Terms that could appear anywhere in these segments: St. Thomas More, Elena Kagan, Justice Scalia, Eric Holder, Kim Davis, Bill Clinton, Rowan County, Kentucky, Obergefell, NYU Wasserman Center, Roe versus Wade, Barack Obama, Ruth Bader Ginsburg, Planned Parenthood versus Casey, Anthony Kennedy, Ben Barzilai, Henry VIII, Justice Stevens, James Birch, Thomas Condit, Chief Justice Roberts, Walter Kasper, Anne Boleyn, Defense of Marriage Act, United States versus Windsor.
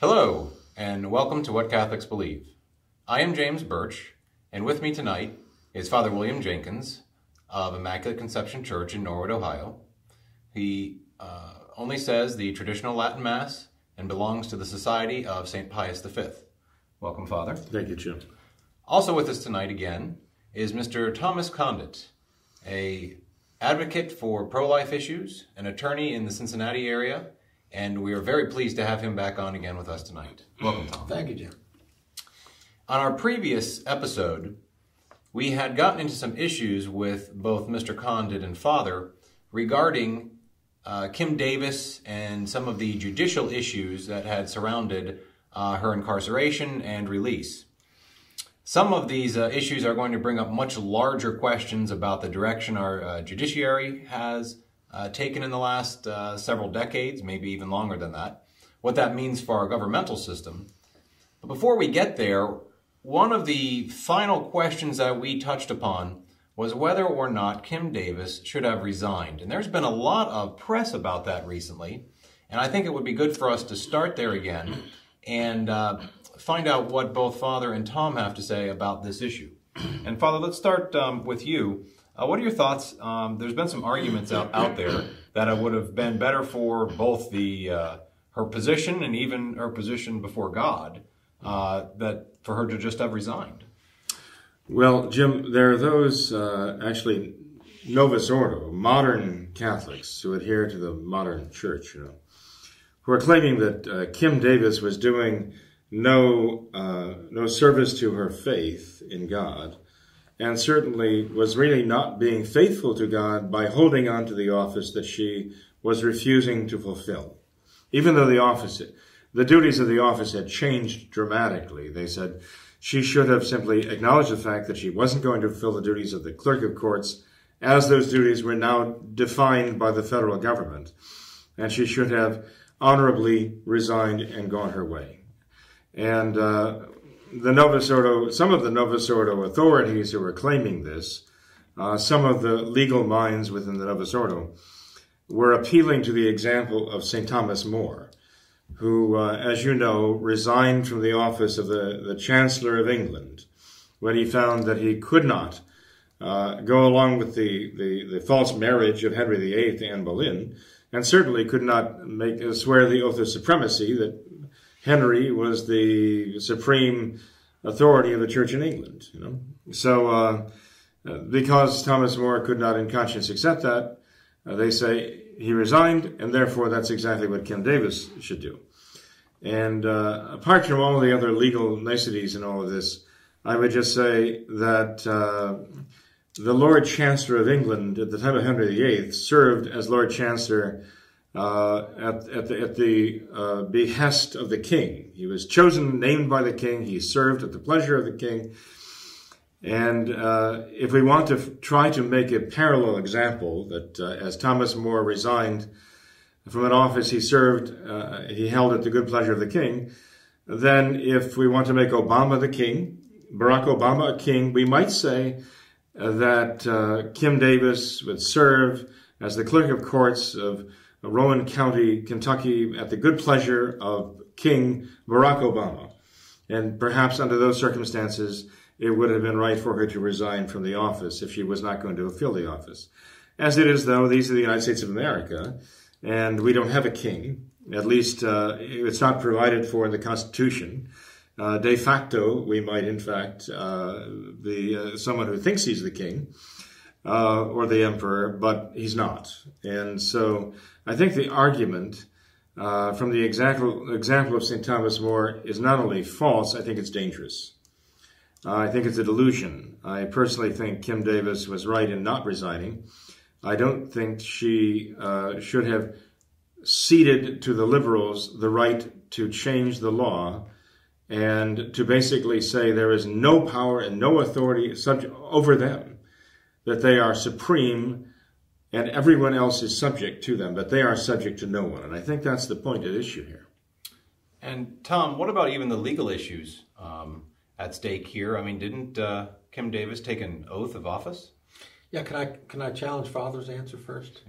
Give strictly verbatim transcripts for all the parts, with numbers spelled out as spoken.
Hello, and welcome to What Catholics Believe. I am James Birch, and with me tonight is Father William Jenkins of Immaculate Conception Church in Norwood, Ohio. He uh, only says the traditional Latin Mass and belongs to the Society of Saint Pius the Fifth. Welcome, Father. Thank you, Jim. Also with us tonight again is Mister Thomas Condit, an advocate for pro-life issues, an attorney in the Cincinnati area, and we are very pleased to have him back on again with us tonight. Welcome, Tom. Thank you, Jim. On our previous episode, we had gotten into some issues with both Mister Condit and Father regarding uh, Kim Davis and some of the judicial issues that had surrounded uh, her incarceration and release. Some of these uh, issues are going to bring up much larger questions about the direction our uh, judiciary has Uh, taken in the last uh, several decades, maybe even longer than that, what that means for our governmental system. But before we get there, one of the final questions that we touched upon was whether or not Kim Davis should have resigned. And there's been a lot of press about that recently, and I think it would be good for us to start there again and uh, find out what both Father and Tom have to say about this issue. And Father, let's start um, with you. Uh, what are your thoughts? Um, there's been some arguments out, out there that it would have been better for both the uh, her position and even her position before God uh, that for her to just have resigned. Well, Jim, there are those uh, actually Novus Ordo, modern Catholics who adhere to the modern church, you know, who are claiming that uh, Kim Davis was doing no uh, no service to her faith in God, and certainly was really not being faithful to God by holding on to the office that she was refusing to fulfill. Even though the office, the duties of the office had changed dramatically, they said she should have simply acknowledged the fact that she wasn't going to fulfill the duties of the clerk of courts, as those duties were now defined by the federal government, and she should have honorably resigned and gone her way. And uh, The Novus Ordo, some of the Novus Ordo authorities who were claiming this, uh, some of the legal minds within the Novus Ordo, were appealing to the example of Saint Thomas More, who, uh, as you know, resigned from the office of the, the Chancellor of England when he found that he could not uh, go along with the, the, the false marriage of Henry the Eighth to Anne Boleyn, and certainly could not make uh, swear the oath of supremacy that Henry was the supreme authority of the Church in England, you know. So, uh, because Thomas More could not in conscience accept that, uh, they say he resigned, and therefore that's exactly what Kim Davis should do. And uh, apart from all the other legal niceties and all of this, I would just say that uh, the Lord Chancellor of England at the time of Henry the Eighth served as Lord Chancellor Uh, at, at the, at the uh, behest of the king. He was chosen, named by the king. He served at the pleasure of the king. And uh, if we want to f try to make a parallel example, that uh, as Thomas More resigned from an office he served, uh, he held at the good pleasure of the king, then if we want to make Obama the king, Barack Obama a king, we might say uh, that uh, Kim Davis would serve as the clerk of courts of Rowan County, Kentucky, at the good pleasure of King Barack Obama. And perhaps under those circumstances, it would have been right for her to resign from the office if she was not going to fulfill the office. As it is, though, these are the United States of America, and we don't have a king. At least uh, it's not provided for in the Constitution. Uh, de facto, we might, in fact, uh, be uh, someone who thinks he's the king uh, or the emperor, but he's not. And so I think the argument uh, from the example, example of Saint Thomas More is not only false, I think it's dangerous. Uh, I think it's a delusion. I personally think Kim Davis was right in not resigning. I don't think she uh, should have ceded to the liberals the right to change the law and to basically say there is no power and no authority subject over them, that they are supreme and everyone else is subject to them, but they are subject to no one. And I think that's the point at issue here. And Tom, what about even the legal issues um, at stake here? I mean, didn't uh, Kim Davis take an oath of office? Yeah, can I can I challenge Father's answer first?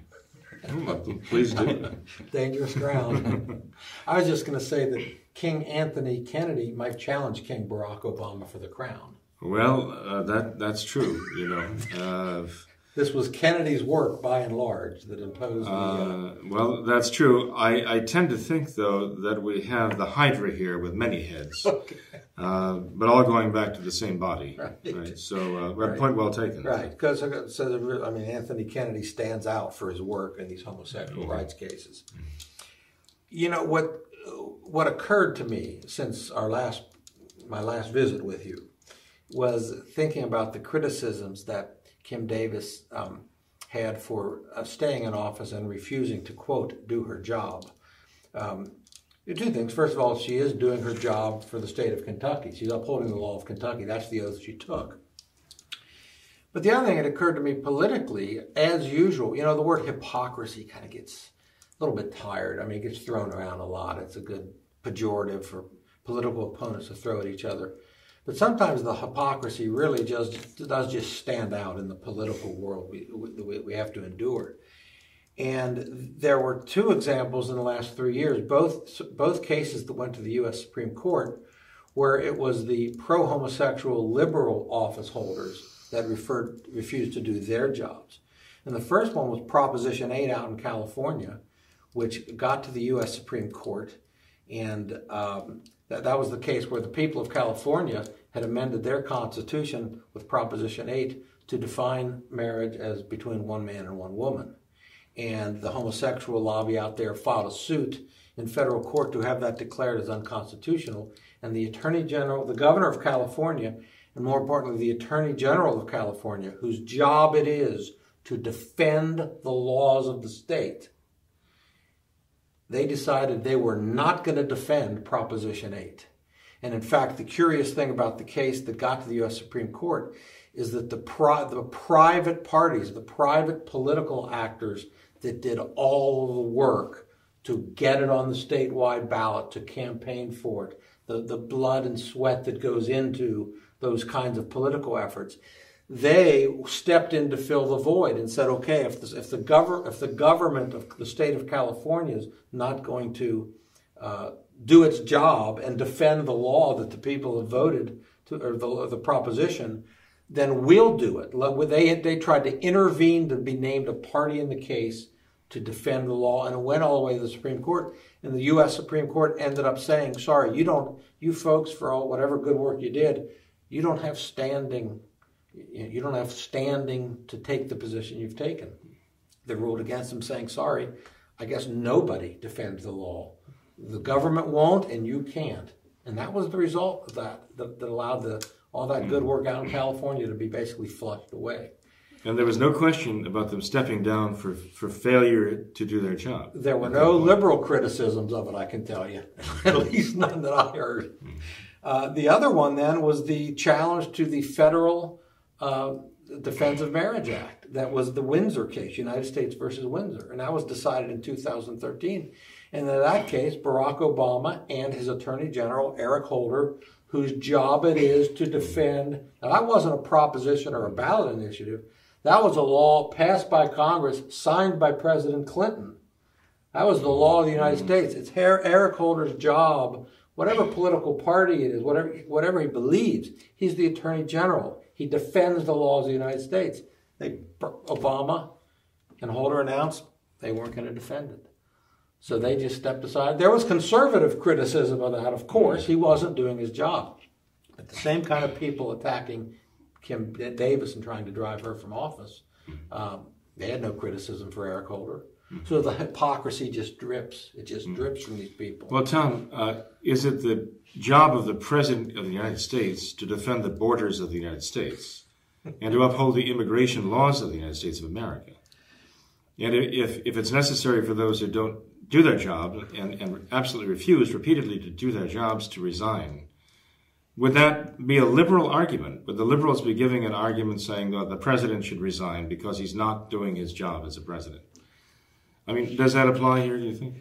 Please do. Dangerous ground. I was just going to say that King Anthony Kennedy might challenge King Barack Obama for the crown. Well, uh, that that's true, you know. Uh, this was Kennedy's work, by and large, that imposed the... Uh, uh, well, that's true. I, I tend to think, though, that we have the hydra here with many heads, okay. uh, but all going back to the same body. Right. right? So, uh, right. point well taken. Right, because, so the, I mean, Anthony Kennedy stands out for his work in these homosexual mm-hmm. rights cases. You know, what, what occurred to me since our last, my last visit with you was thinking about the criticisms that Kim Davis um, had for uh, staying in office and refusing to, quote, do her job. Um, two things. First of all, she is doing her job for the state of Kentucky. She's upholding the law of Kentucky. That's the oath she took. But the other thing that occurred to me politically, as usual, you know, the word hypocrisy kind of gets a little bit tired. I mean, it gets thrown around a lot. It's a good pejorative for political opponents to throw at each other. But sometimes the hypocrisy really just does just stand out in the political world we, we, we have to endure. And there were two examples in the last three years, both, both cases that went to the U S Supreme Court, where it was the pro-homosexual liberal office holders that referred, refused to do their jobs. And the first one was Proposition eight out in California, which got to the U S Supreme Court, and um, that, that was the case where the people of California had amended their constitution with Proposition eight to define marriage as between one man and one woman. And the homosexual lobby out there filed a suit in federal court to have that declared as unconstitutional. And the Attorney General, the Governor of California, and more importantly, the Attorney General of California, whose job it is to defend the laws of the state, they decided they were not going to defend Proposition eight. And in fact, the curious thing about the case that got to the U S Supreme Court is that the, pri the private parties, the private political actors that did all the work to get it on the statewide ballot, to campaign for it, the, the blood and sweat that goes into those kinds of political efforts, they stepped in to fill the void and said, okay, if, this, if, the, gov if the government of the state of California is not going to uh, do its job and defend the law that the people have voted to, or the, or the proposition, then we'll do it. They, they tried to intervene to be named a party in the case to defend the law, and it went all the way to the Supreme Court. And the U S Supreme Court ended up saying, sorry, you don't, you folks, for all whatever good work you did, you don't have standing. You don't have standing to take the position you've taken. They ruled against them, saying, sorry, I guess nobody defends the law. The government won't, and you can't. And that was the result of that, that, that allowed the, all that good work out in California to be basically flushed away. And there was no question about them stepping down for, for failure to do their job. There were no liberal criticisms of it, I can tell you. At least none that I heard. Uh, the other one, then, was the challenge to the federal... Uh, Defense of Marriage Act. That was the Windsor case, United States versus Windsor. And that was decided in two thousand thirteen. And in that case, Barack Obama and his Attorney General, Eric Holder, whose job it is to defend. Now, that wasn't a proposition or a ballot initiative. That was a law passed by Congress, signed by President Clinton. That was the law of the United States. It's Eric Holder's job, whatever political party it is, whatever, whatever he believes, he's the Attorney General. He defends the laws of the United States. They, Obama and Holder announced they weren't going to defend it. So they just stepped aside. There was conservative criticism of that, of course. He wasn't doing his job. But the same kind of people attacking Kim Davis and trying to drive her from office, um, they had no criticism for Eric Holder. So the hypocrisy just drips. It just drips from these people. Well, Tom, uh, is it the job of the President of the United States to defend the borders of the United States and to uphold the immigration laws of the United States of America? And if, if it's necessary for those who don't do their job and, and absolutely refused repeatedly to do their jobs to resign, would that be a liberal argument? Would the liberals be giving an argument saying that the president should resign because he's not doing his job as a president? I mean, does that apply here, do you think?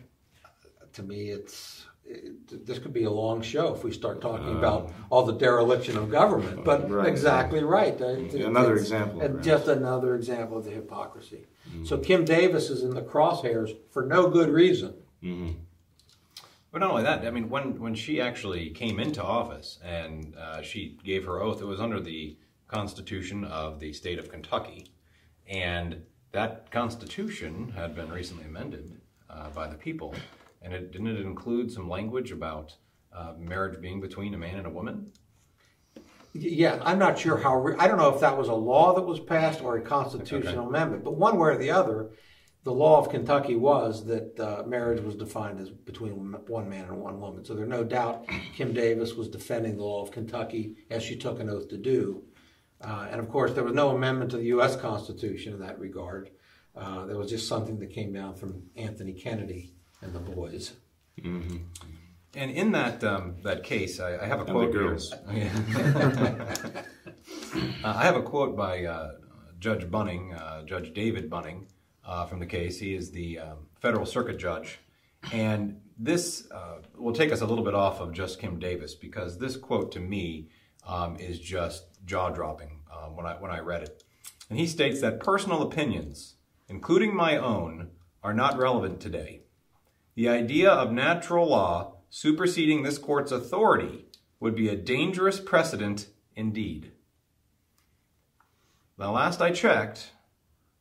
To me, it's it, this could be a long show if we start talking uh, about all the dereliction of government. But right, exactly right. right. It, another example. And perhaps. Just another example of the hypocrisy. Mm-hmm. So Kim Davis is in the crosshairs for no good reason. Mm-hmm. But not only that, I mean, when, when she actually came into office and uh, she gave her oath, it was under the Constitution of the state of Kentucky. And that Constitution had been recently amended uh, by the people. And it didn't it include some language about uh, marriage being between a man and a woman? Yeah, I'm not sure how... Re- I don't know if that was a law that was passed or a constitutional okay. amendment. But one way or the other... The law of Kentucky was that uh, marriage was defined as between one man and one woman. So there's no doubt Kim Davis was defending the law of Kentucky as she took an oath to do. Uh, and of course, there was no amendment to the U S Constitution in that regard. Uh, there was just something that came down from Anthony Kennedy and the boys. Mm-hmm. And in that um, that case, I, I have a and quote. The girls. Here. uh, I have a quote by uh, Judge Bunning, uh, Judge David Bunning. Uh, from the case. He is the um, federal circuit judge. And this uh, will take us a little bit off of just Kim Davis, because this quote to me um, is just jaw-dropping um, when I when I read it. And he states that personal opinions, including my own, are not relevant today. The idea of natural law superseding this court's authority would be a dangerous precedent indeed. Now, last I checked,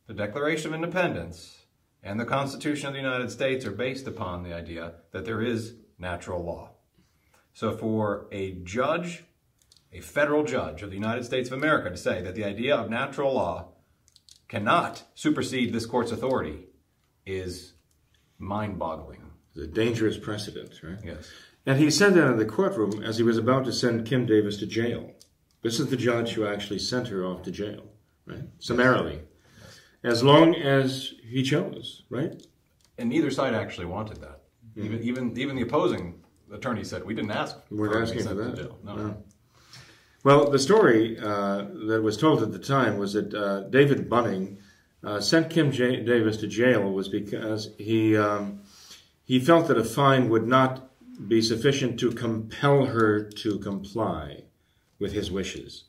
the Declaration of Independence and the Constitution of the United States are based upon the idea that there is natural law. So for a judge, a federal judge of the United States of America, to say that the idea of natural law cannot supersede this court's authority is mind-boggling. It's a dangerous precedent, right? Yes. And he said that in the courtroom as he was about to send Kim Davis to jail. This is the judge who actually sent her off to jail, right? Summarily. Yes. As long as he chose, right? And neither side actually wanted that. Mm-hmm. Even, even, even the opposing attorney said, we didn't ask. We're not asking for that. To no. No. Well, the story uh, that was told at the time was that uh, David Bunning uh, sent Kim J- Davis to jail was because he um, he felt that a fine would not be sufficient to compel her to comply with his wishes.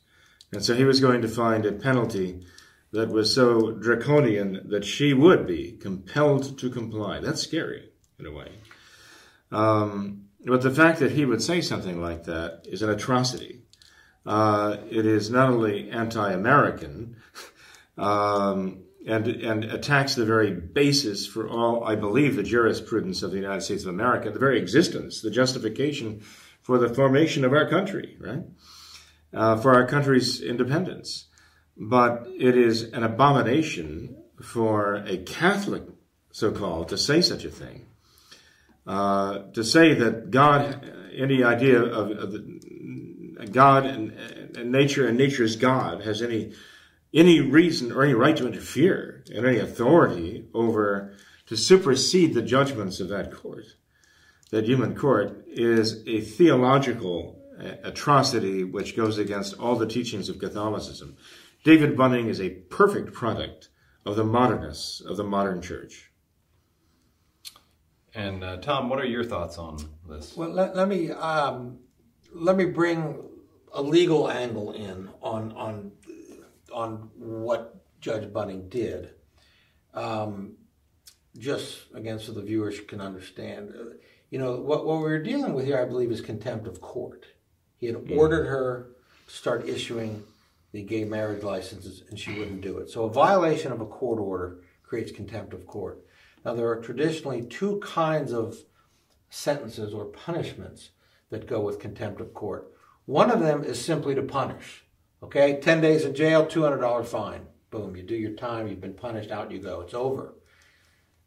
And so he was going to find a penalty that was so draconian that she would be compelled to comply. That's scary, in a way. Um, but the fact that he would say something like that is an atrocity. Uh, it is not only anti-American, um, and, and attacks the very basis for all, I believe, the jurisprudence of the United States of America, the very existence, the justification for the formation of our country, right? Uh, for our country's independence. But it is an abomination for a Catholic, so-called, to say such a thing. Uh, to say that God, any idea of, of the, God and, and nature and nature's God has any any reason or any right to interfere and any authority over to supersede the judgments of that court, that human court, is a theological atrocity which goes against all the teachings of Catholicism. David Bunning is a perfect product of the modernists, of the modern church. And uh, Tom, what are your thoughts on this? Well, let, let me um, let me bring a legal angle in on on on what Judge Bunning did, um, just again so the viewers can understand. You know what what we're dealing with here, I believe, is contempt of court. He had yeah. ordered her to start issuing the gay marriage licenses, and she wouldn't do it. So a violation of a court order creates contempt of court. Now, there are traditionally two kinds of sentences or punishments that go with contempt of court. One of them is simply to punish, okay? ten days in jail, two hundred dollars fine. Boom, you do your time, you've been punished, out you go, it's over.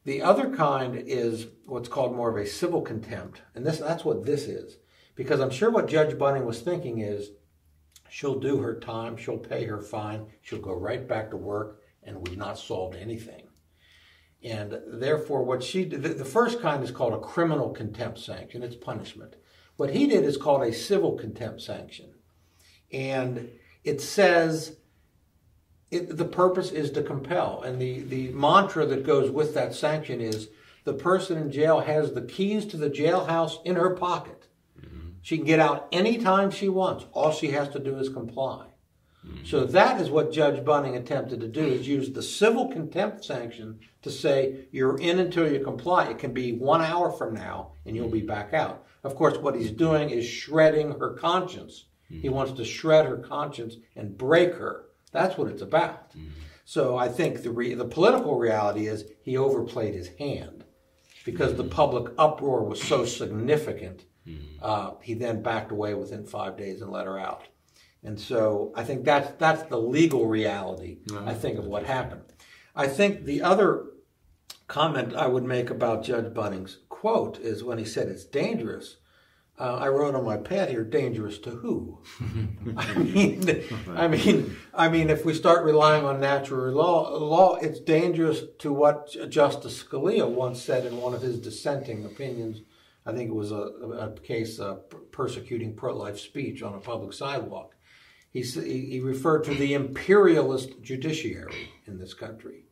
The other kind is what's called more of a civil contempt, and this that's what this is, because I'm sure what Judge Bunning was thinking is, she'll do her time, she'll pay her fine, she'll go right back to work, and we've not solved anything. And therefore, what she did, the first kind is called a criminal contempt sanction. It's punishment. What he did is called a civil contempt sanction. And it says it, the purpose is to compel. And the, the mantra that goes with that sanction is the person in jail has the keys to the jailhouse in her pocket. Mm-hmm. She can get out anytime she wants. All she has to do is comply. Mm-hmm. So that is what Judge Bunning attempted to do, is use the civil contempt sanction to say you're in until you comply. It can be one hour from now and you'll be back out. Of course, what he's doing is shredding her conscience. Mm-hmm. He wants to shred her conscience and break her. That's what it's about. Mm-hmm. So I think the, re the political reality is he overplayed his hand because mm-hmm. the public uproar was so significant. Mm-hmm. uh, he then backed away within five days and let her out. And so I think that's, that's the legal reality, no, I think, of what happened. I think the other comment I would make about Judge Bunning's quote is when he said it's dangerous. Uh, I wrote on my pad here, dangerous to who? I mean, I mean, I mean, if we start relying on natural law, law, it's dangerous to what Justice Scalia once said in one of his dissenting opinions. I think it was a, a case uh, persecuting pro-life speech on a public sidewalk. He, he referred to the imperialist judiciary in this country.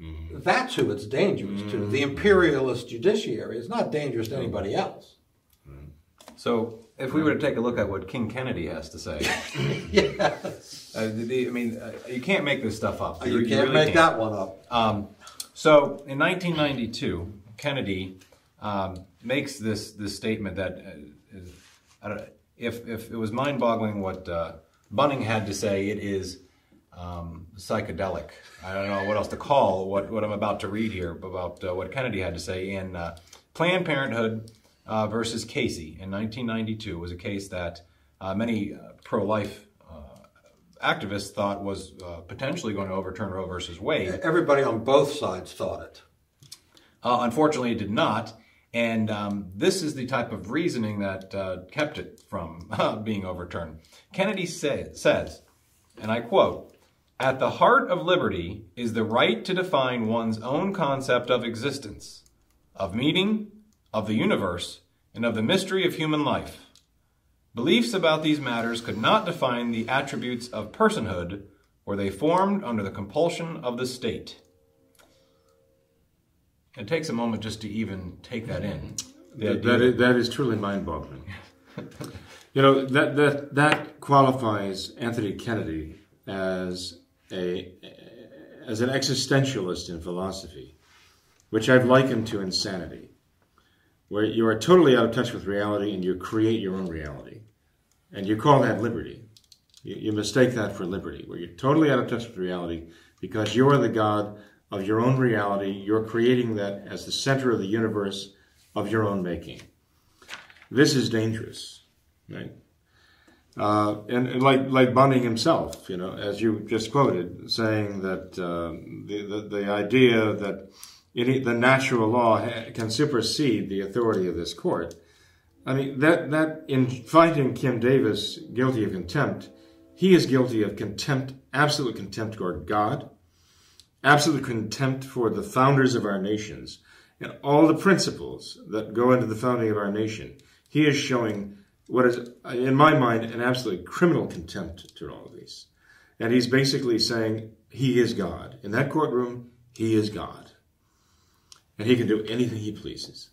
Mm-hmm. That's who it's dangerous mm-hmm. to. The imperialist judiciary is not dangerous to anybody else. Mm-hmm. So if we were to take a look at what King Kennedy has to say. Yes. Uh, the, I mean, uh, you can't make this stuff up. You, you can't you really make can't. that one up. Um, so in nineteen ninety-two, Kennedy um, makes this, this statement that, uh, is, I don't know, if, if it was mind-boggling what... Uh, Bunning had to say, it is um, psychedelic. I don't know what else to call what, what I'm about to read here about uh, what Kennedy had to say in uh, Planned Parenthood uh, versus Casey in nineteen ninety-two. It was a case that uh, many uh, pro-life uh, activists thought was uh, potentially going to overturn Roe versus Wade. Everybody on both sides thought it. Uh, unfortunately, it did not. And um, this is the type of reasoning that uh, kept it from uh, being overturned. Kennedy say, says, and I quote, "At the heart of liberty is the right to define one's own concept of existence, of meaning, of the universe, and of the mystery of human life. Beliefs about these matters could not define the attributes of personhood, or they formed under the compulsion of the state." It takes a moment just to even take that in. That, that, is, that is truly mind-boggling. You know, that, that, that qualifies Anthony Kennedy as, a, as an existentialist in philosophy, which I've likened to insanity, where you are totally out of touch with reality and you create your own reality. And you call that liberty. You, you mistake that for liberty, where you're totally out of touch with reality because you are the God of your own reality. You're creating that as the center of the universe of your own making. This is dangerous, right? Uh, and, and like like Bunning himself, you know, as you just quoted, saying that uh, the, the the idea that it, the natural law ha can supersede the authority of this court. I mean, that that in finding Kim Davis guilty of contempt, he is guilty of contempt, absolute contempt for God, absolute contempt for the founders of our nations and all the principles that go into the founding of our nation. He is showing what is, in my mind, an absolute criminal contempt to all of these. And he's basically saying he is God. In that courtroom, he is God. And he can do anything he pleases.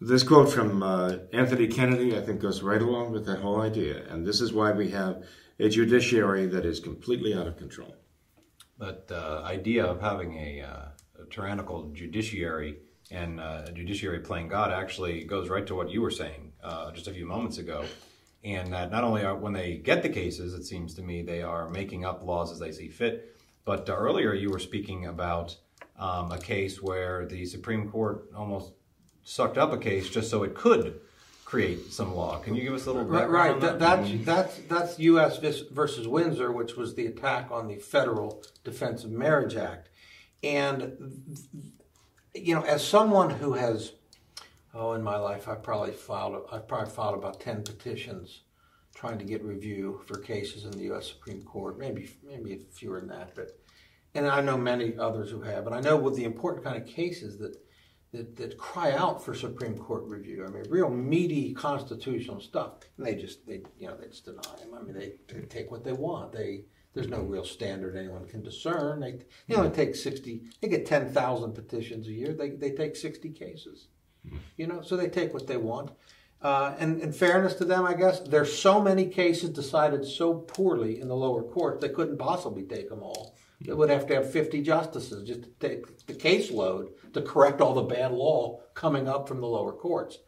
This quote from uh, Anthony Kennedy, I think, goes right along with that whole idea. And this is why we have a judiciary that is completely out of control. That uh, idea of having a, uh, a tyrannical judiciary and uh, a judiciary playing God actually goes right to what you were saying uh, just a few moments ago. And that not only are, when they get the cases, it seems to me, they are making up laws as they see fit. But uh, earlier you were speaking about um, a case where the Supreme Court almost sucked up a case just so it could create some law. Can you give us a little background? Right, right. That, that's, that's, that's U S versus Windsor, which was the attack on the federal Defense of Marriage Act. And, you know, as someone who has, oh, in my life, I probably filed, I've probably filed about ten petitions trying to get review for cases in the U S Supreme Court, maybe, maybe fewer than that, but and I know many others who have, and I know with the important kind of cases that that, that cry out for Supreme Court review. I mean, real meaty constitutional stuff, and they just they you know they just deny them. I mean, they, they take what they want. They there's no real standard anyone can discern. They they only take sixty. They get ten thousand petitions a year. They they take sixty cases. You know, so they take what they want. Uh, and in fairness to them, I guess, there's so many cases decided so poorly in the lower court, they couldn't possibly take them all. They would have to have fifty justices just to take the caseload to correct all the bad law coming up from the lower courts.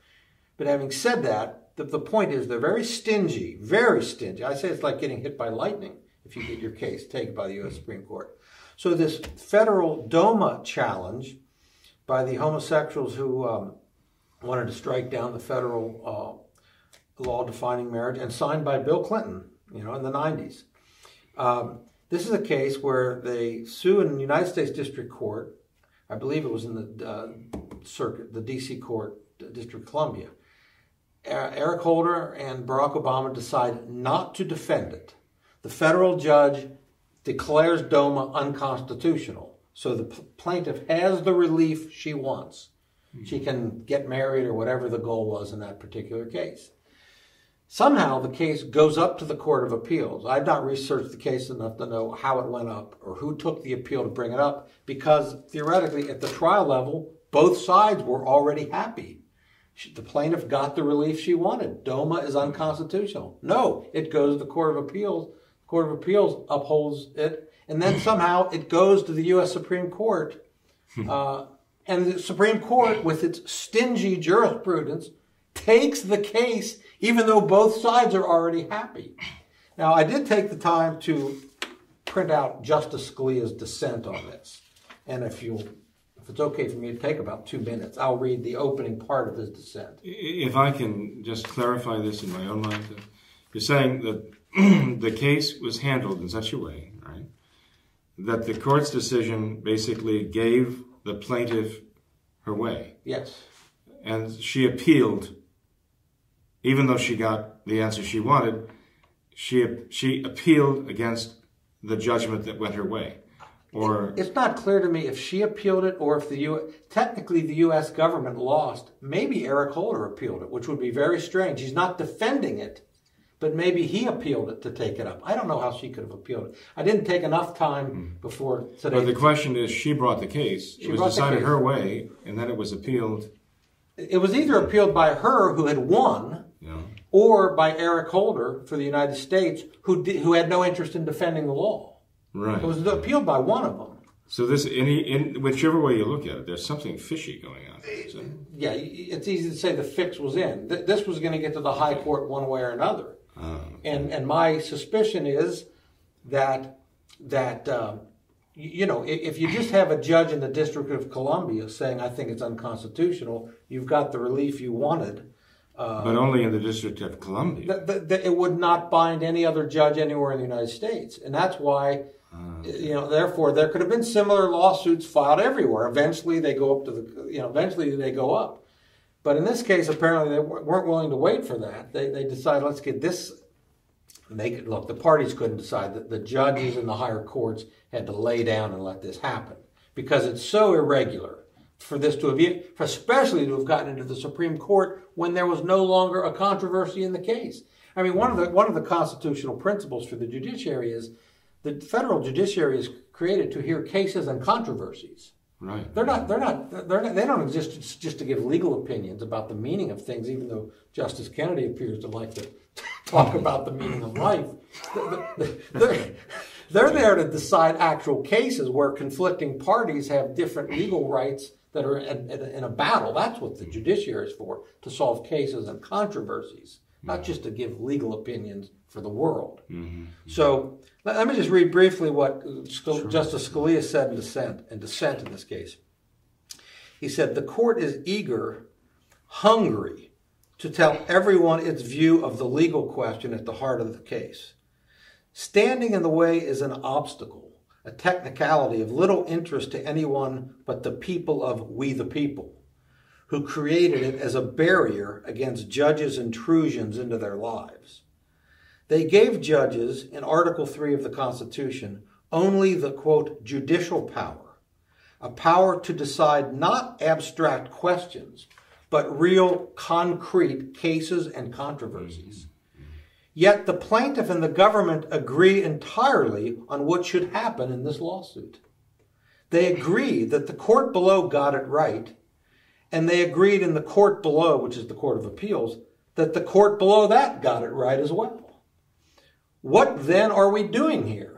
But having said that, the, the point is they're very stingy, very stingy. I say it's like getting hit by lightning if you get your case taken by the U S Supreme Court. So this federal DOMA challenge by the homosexuals who... Um, wanted to strike down the federal uh, law defining marriage, and signed by Bill Clinton, you know, in the nineties. Um, this is a case where they sue in the United States District Court. I believe it was in the uh, circuit, the D C Court, District of Columbia. Eric Holder and Barack Obama decide not to defend it. The federal judge declares DOMA unconstitutional, so the plaintiff has the relief she wants. She can get married or whatever the goal was in that particular case. Somehow the case goes up to the Court of Appeals. I've not researched the case enough to know how it went up or who took the appeal to bring it up, because theoretically at the trial level, both sides were already happy. She, the plaintiff got the relief she wanted. DOMA is unconstitutional. No, it goes to the Court of Appeals. The Court of Appeals upholds it, and then somehow it goes to the U S Supreme Court. Uh, And the Supreme Court, with its stingy jurisprudence, takes the case even though both sides are already happy. Now, I did take the time to print out Justice Scalia's dissent on this. And if you, if it's okay for me to take about two minutes, I'll read the opening part of his dissent. If I can just clarify this in my own mind. You're saying that the case was handled in such a way, right, that the court's decision basically gave the plaintiff her way. Yes. And she appealed, even though she got the answer she wanted, she she appealed against the judgment that went her way. Or it's not clear to me if she appealed it or if the U S technically the U S government lost. Maybe Eric Holder appealed it, which would be very strange. He's not defending it, but maybe he appealed it to take it up. I don't know how she could have appealed it. I didn't take enough time before today. But the question is, she brought the case. It was decided her way, and then it was appealed. It was either appealed by her, who had won, yeah, or by Eric Holder for the United States, who did, who had no interest in defending the law. Right. It was appealed by one of them. So this, any, in whichever way you look at it, there's something fishy going on. So. Yeah, it's easy to say the fix was in. This was going to get to the high court one way or another. Um, and and my suspicion is that that um, you know, if, if you just have a judge in the District of Columbia saying I think it's unconstitutional, you've got the relief you wanted. Um, but only in the District of Columbia. Th th th it would not bind any other judge anywhere in the United States, and that's why um, you know. Therefore, there could have been similar lawsuits filed everywhere. Eventually, they go up to the you know. Eventually, they go up. But in this case, apparently they weren't willing to wait for that. They, they decided, let's get this, make it, look, the parties couldn't decide. The, the judges in the higher courts had to lay down and let this happen because it's so irregular for this to have, especially to have gotten into the Supreme Court when there was no longer a controversy in the case. I mean, one of the, one of the constitutional principles for the judiciary is the federal judiciary is created to hear cases and controversies. Right. They're not. They're not. They're not. They don't exist just to give legal opinions about the meaning of things. Even though Justice Kennedy appears to like to talk about the meaning of life, they're, they're, they're there to decide actual cases where conflicting parties have different legal rights that are in, in a battle. That's what the judiciary is for—to solve cases and controversies, not just to give legal opinions for the world. Mm-hmm. So let me just read briefly what sure. Justice Scalia said in dissent, in dissent in this case. He said, the court is eager, hungry, to tell everyone its view of the legal question at the heart of the case. Standing in the way is an obstacle, a technicality of little interest to anyone but the people of we the people, who created it as a barrier against judges' intrusions into their lives. They gave judges, in Article three of the Constitution, only the, quote, judicial power, a power to decide not abstract questions, but real concrete cases and controversies. Yet the plaintiff and the government agree entirely on what should happen in this lawsuit. They agree that the court below got it right, and they agreed in the court below, which is the Court of Appeals, that the court below that got it right as well. What then are we doing here?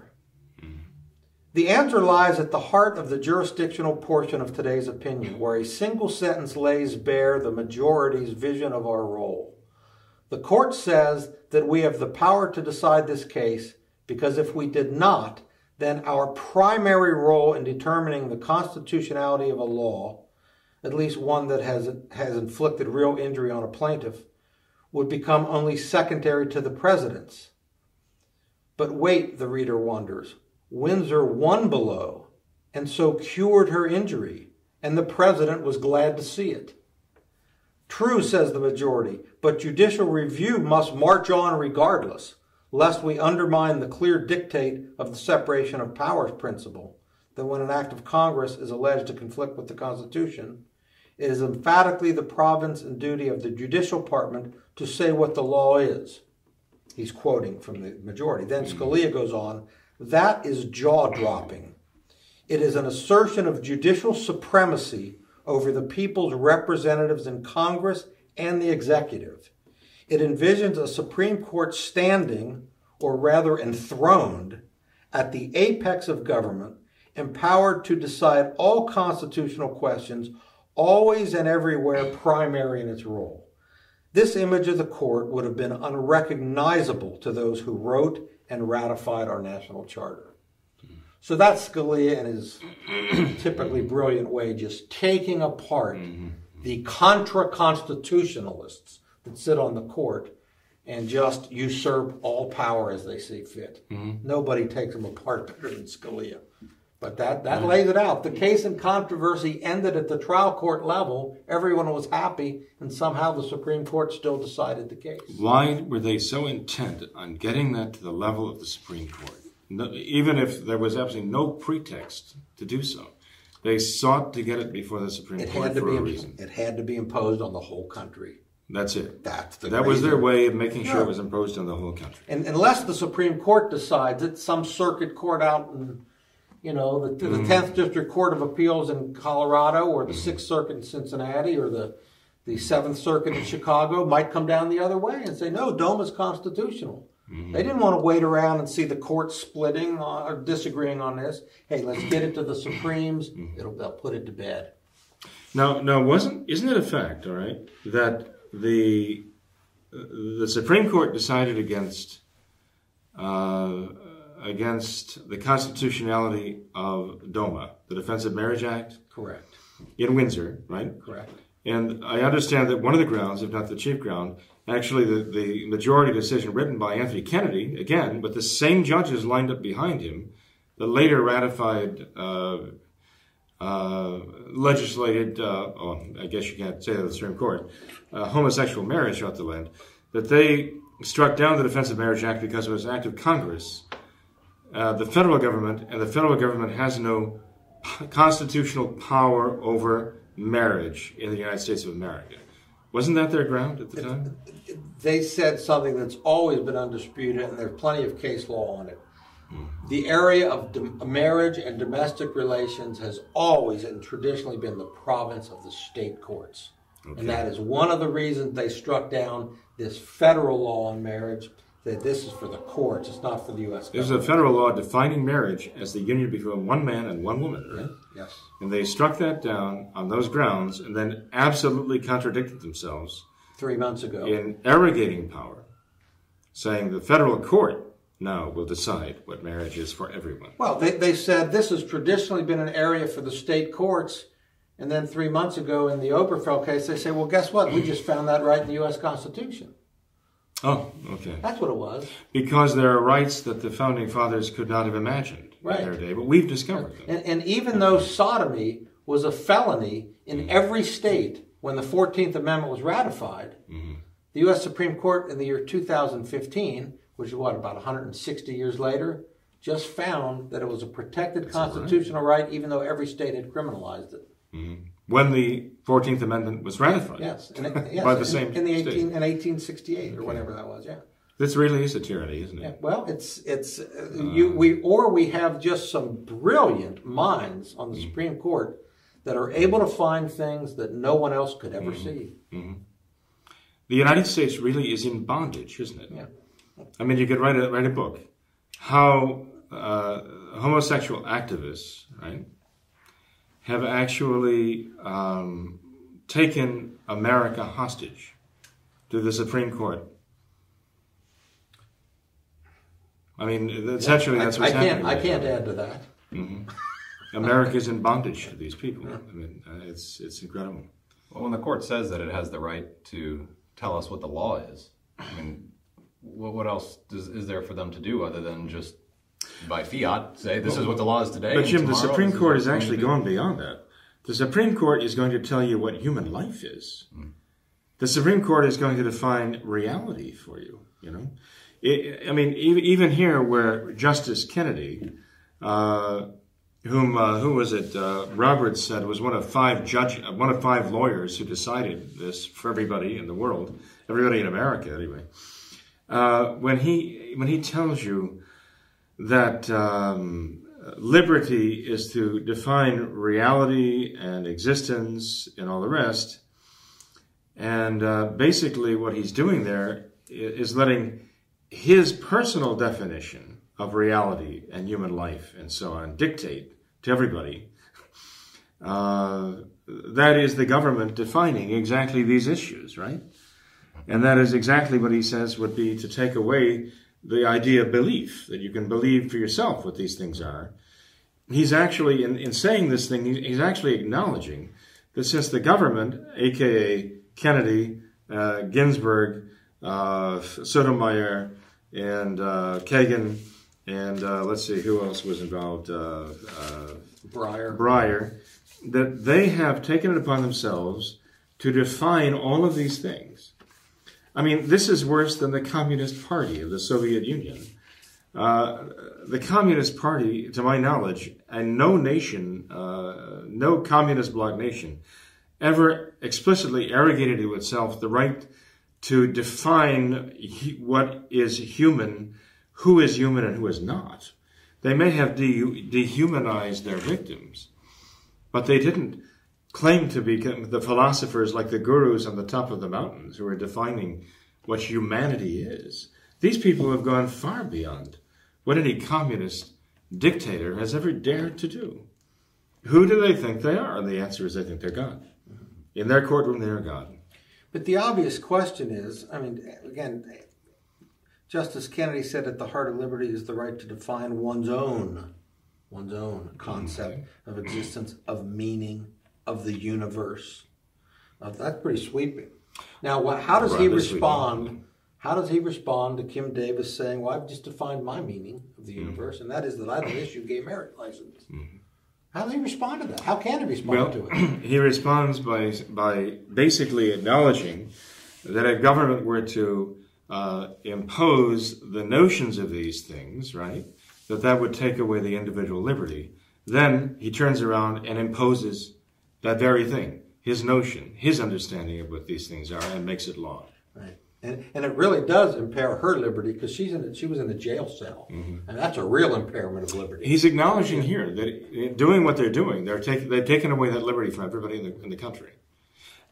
The answer lies at the heart of the jurisdictional portion of today's opinion, where a single sentence lays bare the majority's vision of our role. The court says that we have the power to decide this case because if we did not, then our primary role in determining the constitutionality of a law, at least one that has, has inflicted real injury on a plaintiff, would become only secondary to the president's. But wait, the reader wonders, Windsor won below and so cured her injury, and the president was glad to see it. True, says the majority, but judicial review must march on regardless, lest we undermine the clear dictate of the separation of powers principle, that when an act of Congress is alleged to conflict with the Constitution, it is emphatically the province and duty of the judicial department to say what the law is. He's quoting from the majority. Then Scalia goes on, that is jaw-dropping. It is an assertion of judicial supremacy over the people's representatives in Congress and the executive. It envisions a Supreme Court standing, or rather enthroned, at the apex of government, empowered to decide all constitutional questions, always and everywhere primary in its role. This image of the court would have been unrecognizable to those who wrote and ratified our national charter. So that's Scalia in his typically brilliant way, just taking apart mm-hmm. the contra-constitutionalists that sit on the court and just usurp all power as they see fit. Mm-hmm. Nobody takes them apart better than Scalia. But that, that mm-hmm. lays it out. The case and controversy ended at the trial court level. Everyone was happy, and somehow the Supreme Court still decided the case. Why were they so intent on getting that to the level of the Supreme Court? No, even if there was absolutely no pretext to do so, they sought to get it before the Supreme it Court had to for be a reason. It had to be imposed on the whole country. That's it. That's the that reason. was their way of making sure yeah. it was imposed on the whole country. And unless the Supreme Court decides it, some circuit court out in, you know, the, the mm-hmm. tenth District Court of Appeals in Colorado, or the sixth Circuit in Cincinnati, or the the seventh Circuit in Chicago might come down the other way and say, no, D O M E is constitutional. Mm-hmm. They didn't want to wait around and see the court splitting or disagreeing on this. Hey, let's get it to the Supremes. Mm-hmm. It'll, they'll put it to bed. Now, now, wasn't isn't it a fact, all right, that the the Supreme Court decided against uh, against the constitutionality of D O M A, the Defense of Marriage Act? Correct. In Windsor, right? Correct. And I understand that one of the grounds, if not the chief ground, actually the, the majority decision written by Anthony Kennedy, again, with the same judges lined up behind him, the later ratified, uh, uh, legislated, uh, oh, I guess you can't say that the Supreme Court, uh, homosexual marriage throughout the land, that they struck down the Defense of Marriage Act because it was an act of Congress. Uh, the federal government, and the federal government has no constitutional power over marriage in the United States of America. Wasn't that their ground at the time? They said something that's always been undisputed, and there's plenty of case law on it. Mm-hmm. The area of marriage and domestic relations has always and traditionally been the province of the state courts. Okay. And that is one of the reasons they struck down this federal law on marriage, that this is for the courts, it's not for the U S government. There's a federal law defining marriage as the union between one man and one woman, right? Yeah. Yes. And they struck that down on those grounds and then absolutely contradicted themselves three months ago in arrogating power, saying the federal court now will decide what marriage is for everyone. Well, they, they said this has traditionally been an area for the state courts, and then three months ago in the Obergefell case, they say, well, guess what? We just found that right in the U S Constitution. Oh, okay. That's what it was. Because there are rights that the Founding Fathers could not have imagined right. in their day, but we've discovered them. And, and even mm-hmm. though sodomy was a felony in mm-hmm. every state when the fourteenth Amendment was ratified, mm-hmm. the U S Supreme Court in the year two thousand fifteen, which is what, about one hundred sixty years later, just found that it was a protected That's constitutional right. right, even though every state had criminalized it. Mm-hmm. When the fourteenth Amendment was ratified. Yes, in, yes by the in, same in the eighteen, in eighteen sixty-eight or okay. whatever that was. Yeah, this really is a tyranny, isn't it? Yeah, well, it's it's uh, uh, you we or we have just some brilliant minds on the mm-hmm. Supreme Court that are able to find things that no one else could ever mm-hmm. see. Mm-hmm. The United States really is in bondage, isn't it? Yeah. I mean, you could write a write a book how uh, homosexual activists, right, have actually um, taken America hostage to the Supreme Court. I mean, essentially, yeah, that's what's I, I happening. Can't, right I can't now. add to that. Mm-hmm. America's in bondage to these people. Yeah. I mean, uh, it's it's incredible. Well, when the court says that it has the right to tell us what the law is, I mean, what else does, is there for them to do other than just by fiat say this well, is what the law is today? But Jim, tomorrow, the Supreme Court is actually going beyond that. The Supreme Court is going to tell you what human life is. Mm. The Supreme Court is going to define reality for you. You know, it, I mean, even here where Justice Kennedy, uh, whom uh, who was it? Uh, Roberts said was one of five judge, one of five lawyers who decided this for everybody in the world, everybody in America, anyway. Uh, when he when he tells you that um, liberty is to define reality and existence and all the rest, and uh, basically what he's doing there is letting his personal definition of reality and human life and so on dictate to everybody. Uh, that is the government defining exactly these issues, right? And that is exactly what he says would be to take away the idea of belief, that you can believe for yourself what these things are. He's actually, in, in saying this thing, he's actually acknowledging that since the government, a k a. Kennedy, uh, Ginsburg, uh, Sotomayor, and uh, Kagan, and uh, let's see, who else was involved? Uh, uh, Breyer. Breyer. That they have taken it upon themselves to define all of these things. I mean, this is worse than the Communist Party of the Soviet Union. Uh, the Communist Party, to my knowledge, and no nation, uh, no Communist bloc nation, ever explicitly arrogated to itself the right to define what is human, who is human and who is not. They may have de- dehumanized their victims, but they didn't claim to be the philosophers like the gurus on the top of the mountains who are defining what humanity is. These people have gone far beyond what any communist dictator has ever dared to do. Who do they think they are? And the answer is they think they're God. In their courtroom, they are God. But the obvious question is, I mean, again, Justice Kennedy said at the heart of liberty is the right to define one's own, one's own concept of existence, of meaning, of the universe. Now, that's pretty sweeping. Now, what, how does he respond? How does he respond to Kim Davis saying, well, I've just defined my meaning of the universe, mm-hmm. and that is that I don't issue gay marriage license. Mm-hmm. How does he respond to that? How can he respond well, to it? He responds by, by basically acknowledging that if government were to uh, impose the notions of these things, right, that that would take away the individual liberty. Then he turns around and imposes that very thing, his notion, his understanding of what these things are, and makes it law. Right, and and it really does impair her liberty because she's in a, she was in a jail cell, mm-hmm. and that's a real impairment of liberty. He's acknowledging here that doing what they're doing, they're taking they've taken away that liberty from everybody in the in the country.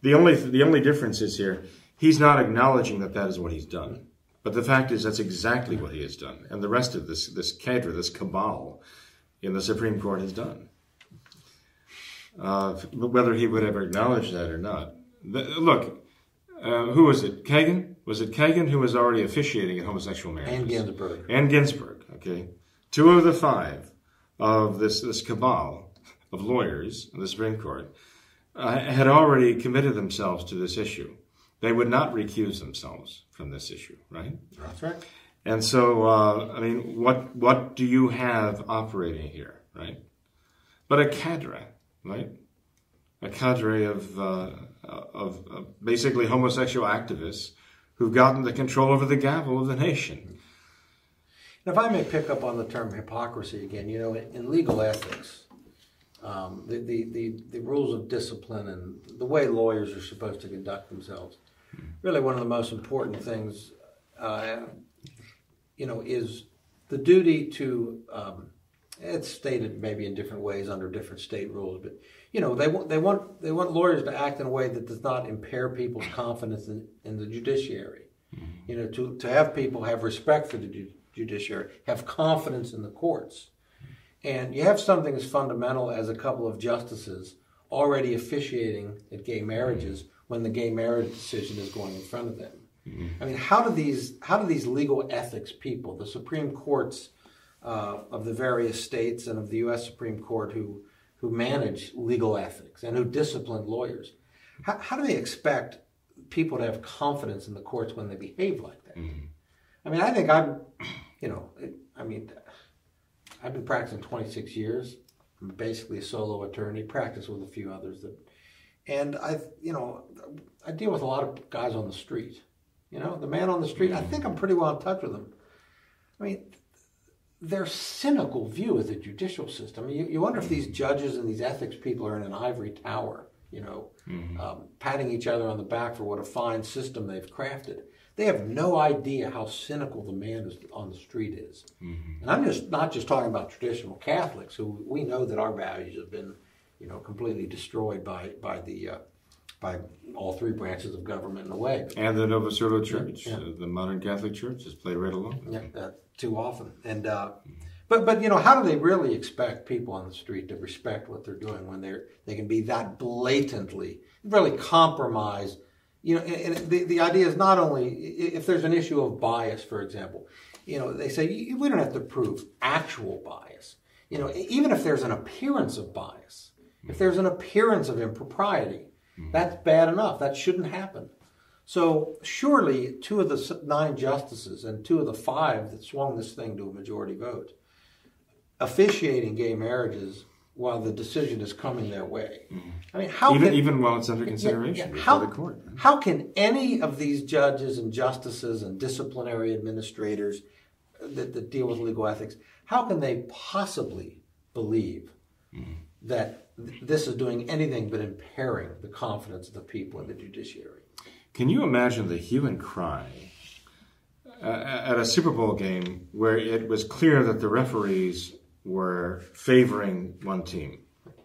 The only the only difference is here, he's not acknowledging that that is what he's done, but the fact is that's exactly what he has done, and the rest of this this cadre, this cabal, in the Supreme Court has done. Uh, whether he would ever acknowledge that or not. The, look, uh, who was it? Kagan? Was it Kagan who was already officiating at homosexual marriages? And Ginsburg. And Ginsburg, okay. Two of the five of this, this cabal of lawyers in the Supreme Court uh, had already committed themselves to this issue. They would not recuse themselves from this issue, right? That's right. And so, uh, I mean, what, what do you have operating here, right? But a cadre. Right, a cadre of, uh, of of basically homosexual activists who've gotten the control over the gavel of the nation. And if I may pick up on the term hypocrisy again, you know, in, in legal ethics, um, the, the, the, the rules of discipline and the way lawyers are supposed to conduct themselves, really one of the most important things, uh, you know, is the duty to, um, it's stated maybe in different ways under different state rules, but, you know, they want, they want, they want lawyers to act in a way that does not impair people's confidence in, in the judiciary. You know, to, to have people have respect for the ju judiciary, have confidence in the courts. And you have something as fundamental as a couple of justices already officiating at gay marriages when the gay marriage decision is going in front of them. I mean, how do these, how do these legal ethics people, the Supreme Courts uh, of the various states and of the U S Supreme Court who, who manage legal ethics and who discipline lawyers, how, how do they expect people to have confidence in the courts when they behave like that? Mm-hmm. I mean, I think I'm, you know, it, I mean, I've been practicing twenty-six years. I'm basically a solo attorney, practice with a few others. That, and I, you know, I deal with a lot of guys on the street. You know, the man on the street, I think I'm pretty well in touch with him. I mean, their cynical view of the judicial system. I mean, you, you wonder if these judges and these ethics people are in an ivory tower, you know, mm-hmm. um, patting each other on the back for what a fine system they've crafted. They have no idea how cynical the man is on the street is. Mm-hmm. And I'm just not just talking about traditional Catholics, who we know that our values have been, you know, completely destroyed by, by the... Uh, by all three branches of government in a way. And the Novus Ordo Church, yeah, yeah. Uh, the modern Catholic Church, has played right along. Yeah, uh, too often. And uh, but but you know, how do they really expect people on the street to respect what they're doing when they're they can be that blatantly really compromised? You know, and, and the the idea is not only if there's an issue of bias, for example, you know, they say we don't have to prove actual bias. You know, even if there's an appearance of bias, if there's an appearance of impropriety, that's bad enough. That shouldn't happen. So surely two of the nine justices and two of the five that swung this thing to a majority vote officiating gay marriages while the decision is coming their way. I mean, how even, can, even while it's under consideration, yeah, yeah, how, the court. How can any of these judges and justices and disciplinary administrators that, that deal with legal ethics, how can they possibly believe mm-hmm. that this is doing anything but impairing the confidence of the people in the judiciary? Can you imagine the hue and cry uh, at a Super Bowl game where it was clear that the referees were favoring one team,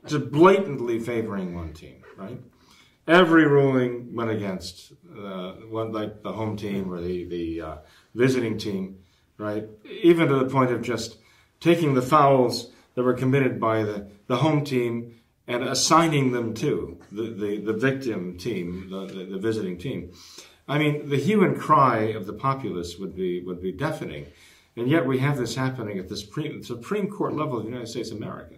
just blatantly favoring one team, right? Every ruling went against uh, one, like the home team or the, the uh, visiting team, right? Even to the point of just taking the fouls that were committed by the, the home team and assigning them to the, the, the victim team, the, the, the visiting team. I mean, the hue and cry of the populace would be, would be deafening. And yet we have this happening at the Supreme, Supreme Court level of the United States of America.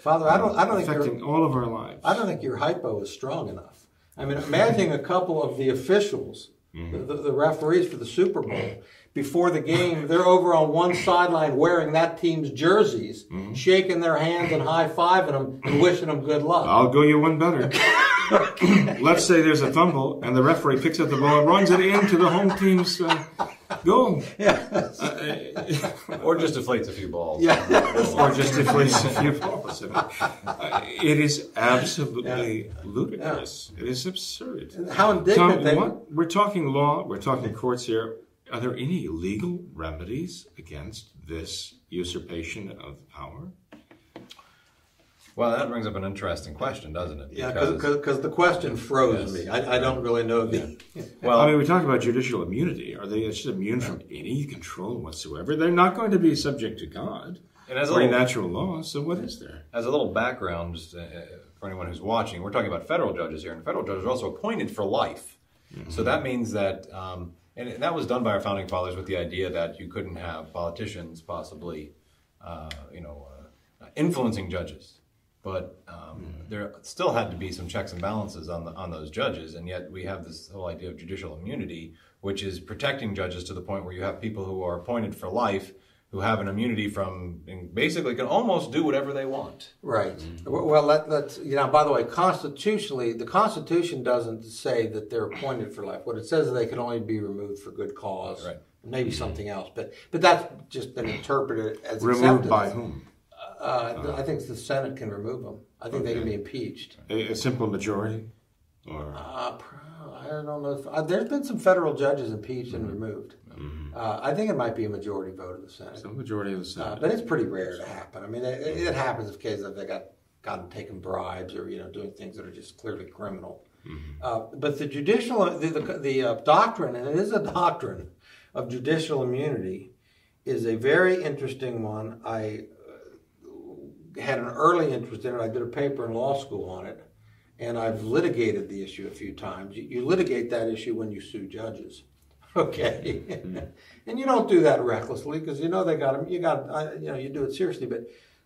Father, I don't, I don't affecting think... affecting all of our lives. I don't think your hypo is strong enough. I mean, imagine a couple of the officials, mm-hmm. the, the referees for the Super Bowl, before the game, they're over on one sideline wearing that team's jerseys, mm-hmm. shaking their hands and high-fiving them and wishing them good luck. I'll go you one better. Let's say there's a fumble and the referee picks up the ball and runs it into the home team's uh, goal. Yeah. Uh, or just deflates a few balls. Yeah. Or just deflates a few balls. Uh, it is absolutely yeah. ludicrous. Yeah. It is absurd. How indignant Tom, they what? We're talking law. We're talking courts here. Are there any legal remedies against this usurpation of power? Well, that brings up an interesting question, doesn't it? Because yeah, because the question froze yes. me. I, I don't really know the... Yeah. Well, I mean, we talk about judicial immunity. Are they just immune yeah. from any control whatsoever? They're not going to be subject to God and as or a little, natural law, so what is there? As a little background just, uh, for anyone who's watching, we're talking about federal judges here, and federal judges are also appointed for life. Mm-hmm. So that means that... Um, and that was done by our founding fathers with the idea that you couldn't have politicians possibly, uh, you know, uh, influencing judges, but um, mm. there still had to be some checks and balances on the, on those judges, and yet we have this whole idea of judicial immunity, which is protecting judges to the point where you have people who are appointed for life who have an immunity from, and basically can almost do whatever they want. Right. Mm-hmm. Well, let, let's, you know, by the way, constitutionally, the Constitution doesn't say that they're appointed for life. What it says is they can only be removed for good cause, right. maybe something else. But but that's just been interpreted as removed by whom? Uh, uh, I think the Senate can remove them. I think okay. they can be impeached. A, a simple majority? Or... Uh, I don't know. If, uh, there's been some federal judges impeached mm-hmm. and removed. Mm-hmm. uh, I think it might be a majority vote of the Senate. Some majority of the Senate. Uh, but it's pretty rare to happen. I mean, it, it, it happens in cases that they got gotten taken bribes or, you know, doing things that are just clearly criminal. Mm-hmm. uh, but the judicial, the, the, the uh, doctrine, and it is a doctrine of judicial immunity, is a very interesting one. I uh, had an early interest in it. I did a paper in law school on it. And I've litigated the issue a few times. You, you litigate that issue when you sue judges, okay? And you don't do that recklessly because you know they got them. You got I, you know you do it seriously. But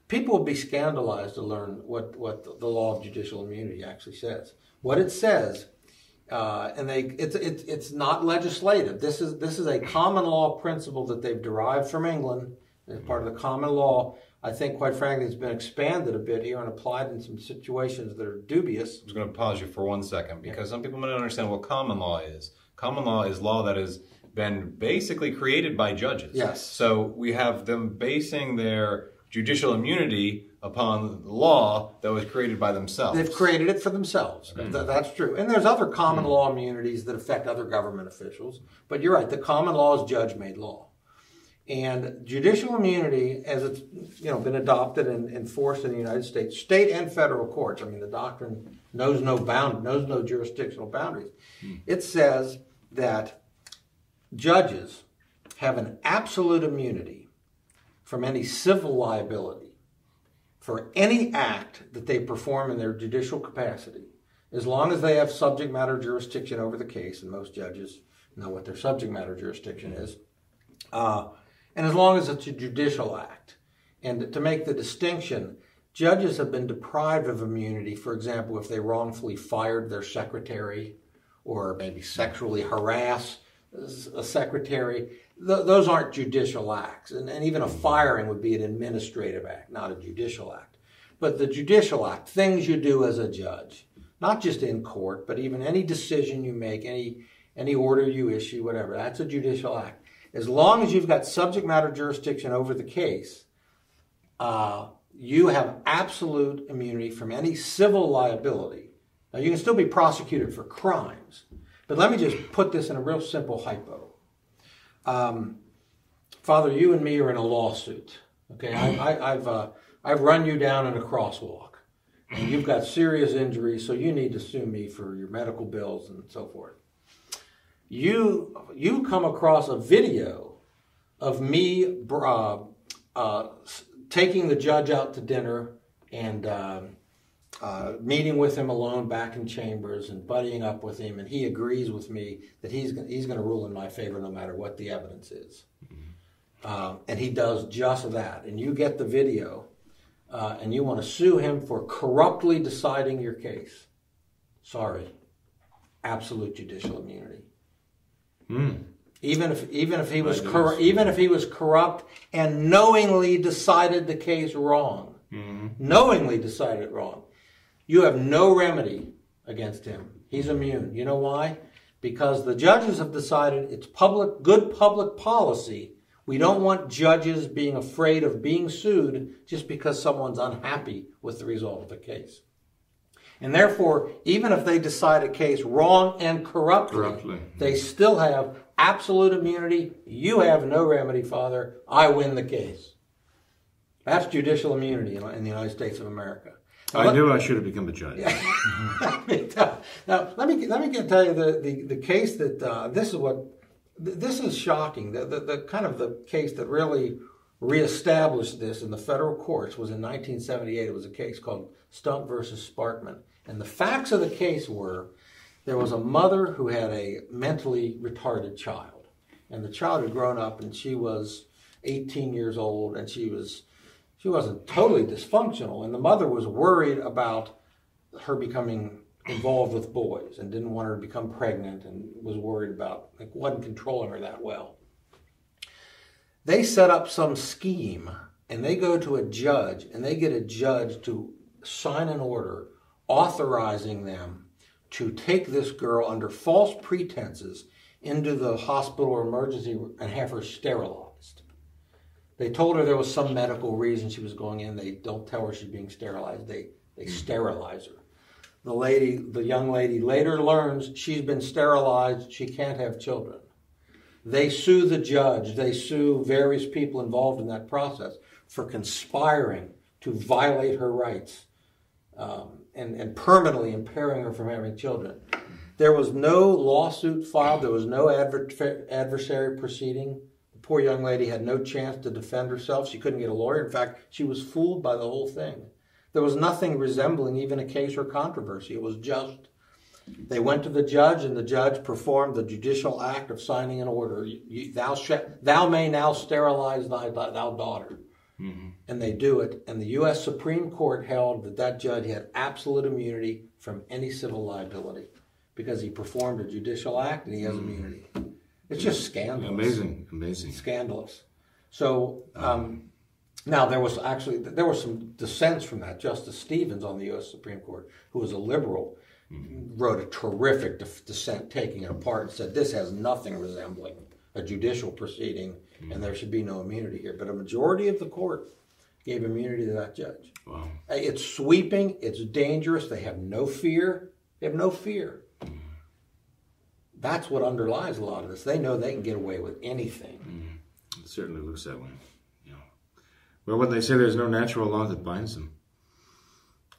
people will be scandalized to learn what what the, the law of judicial immunity actually says. What it says, uh, and they it's it's it's not legislative. This is this is a common law principle that they've derived from England as part of the common law. I think, quite frankly, it's been expanded a bit here and applied in some situations that are dubious. I'm just going to pause you for one second because yeah. some people might not understand what common law is. Common law is law that has been basically created by judges. Yes. So we have them basing their judicial immunity upon law that was created by themselves. They've created it for themselves. Okay. Th that's true. And there's other common mm-hmm. law immunities that affect other government officials. But you're right. The common law is judge-made law. And judicial immunity, as it's you know been adopted and enforced in the United States, state and federal courts. I mean, the doctrine knows no bound, knows no jurisdictional boundaries. Hmm. It says that judges have an absolute immunity from any civil liability for any act that they perform in their judicial capacity, as long as they have subject matter jurisdiction over the case. And most judges know what their subject matter jurisdiction is. Uh, And as long as it's a judicial act. And to make the distinction, judges have been deprived of immunity, for example, if they wrongfully fired their secretary or maybe sexually harass a secretary. Th those aren't judicial acts. And, and even a firing would be an administrative act, not a judicial act. But the judicial act, things you do as a judge, not just in court, but even any decision you make, any, any order you issue, whatever, that's a judicial act. As long as you've got subject matter jurisdiction over the case, uh, you have absolute immunity from any civil liability. Now, you can still be prosecuted for crimes, but let me just put this in a real simple hypo. Um, Father, you and me are in a lawsuit. Okay, I, I, I've uh, I've run you down in a crosswalk, and you've got serious injuries, so you need to sue me for your medical bills and so forth. You you come across a video of me uh, uh, taking the judge out to dinner and uh, uh, meeting with him alone back in chambers and buddying up with him, and he agrees with me that he's he's going to rule in my favor no matter what the evidence is, um, and he does just that. And you get the video, uh, and you want to sue him for corruptly deciding your case. Sorry, absolute judicial immunity. Mm. Even if even if he was cor even if he was corrupt and knowingly decided the case wrong, mm-hmm. knowingly decided it wrong, you have no remedy against him. He's immune. You know why? Because the judges have decided it's public good public policy. We don't want judges being afraid of being sued just because someone's unhappy with the result of the case. And therefore, even if they decide a case wrong and corruptly, corruptly, they still have absolute immunity. You have no remedy, Father. I win the case. That's judicial immunity in the United States of America. Now, I let, knew I should have become a judge. Yeah. Now, let me let me get, tell you the, the, the case that uh, this is what this is shocking. The, the the kind of the case that really reestablished this in the federal courts was in nineteen seventy-eight. It was a case called Stump versus Sparkman. And the facts of the case were there was a mother who had a mentally retarded child. And the child had grown up and she was eighteen years old and she, was, she wasn't totally dysfunctional. And the mother was worried about her becoming involved with boys and didn't want her to become pregnant and was worried about, like, wasn't controlling her that well. They set up some scheme and they go to a judge and they get a judge to sign an order authorizing them to take this girl under false pretenses into the hospital or emergency room and have her sterilized. They told her there was some medical reason she was going in. They don't tell her she's being sterilized. They, they sterilize her. The lady, the young lady later learns she's been sterilized. She can't have children. They sue the judge. They sue various people involved in that process for conspiring to violate her rights um, and, and permanently impairing her from having children. There was no lawsuit filed. There was no adver- adversary proceeding. The poor young lady had no chance to defend herself. She couldn't get a lawyer. In fact, she was fooled by the whole thing. There was nothing resembling even a case or controversy. It was just they went to the judge, and the judge performed the judicial act of signing an order. You, you, thou, sh- thou may now sterilize thy, thy daughter. Mm-hmm. And they do it. And the U S Supreme Court held that that judge had absolute immunity from any civil liability because he performed a judicial act and he has mm-hmm. immunity. It's just scandalous. Amazing, amazing. Scandalous. So um, um. now there was actually, there were some dissents from that. Justice Stevens on the U S Supreme Court, who was a liberal, Mm-hmm. wrote a terrific dissent taking it apart and said this has nothing resembling a judicial proceeding mm-hmm. and there should be no immunity here. But a majority of the court gave immunity to that judge. Wow. It's sweeping. It's dangerous. They have no fear. They have no fear. Mm-hmm. That's what underlies a lot of this. They know they can get away with anything. Mm-hmm. It certainly looks that way. Yeah. Well, when they say there's no natural law that binds them,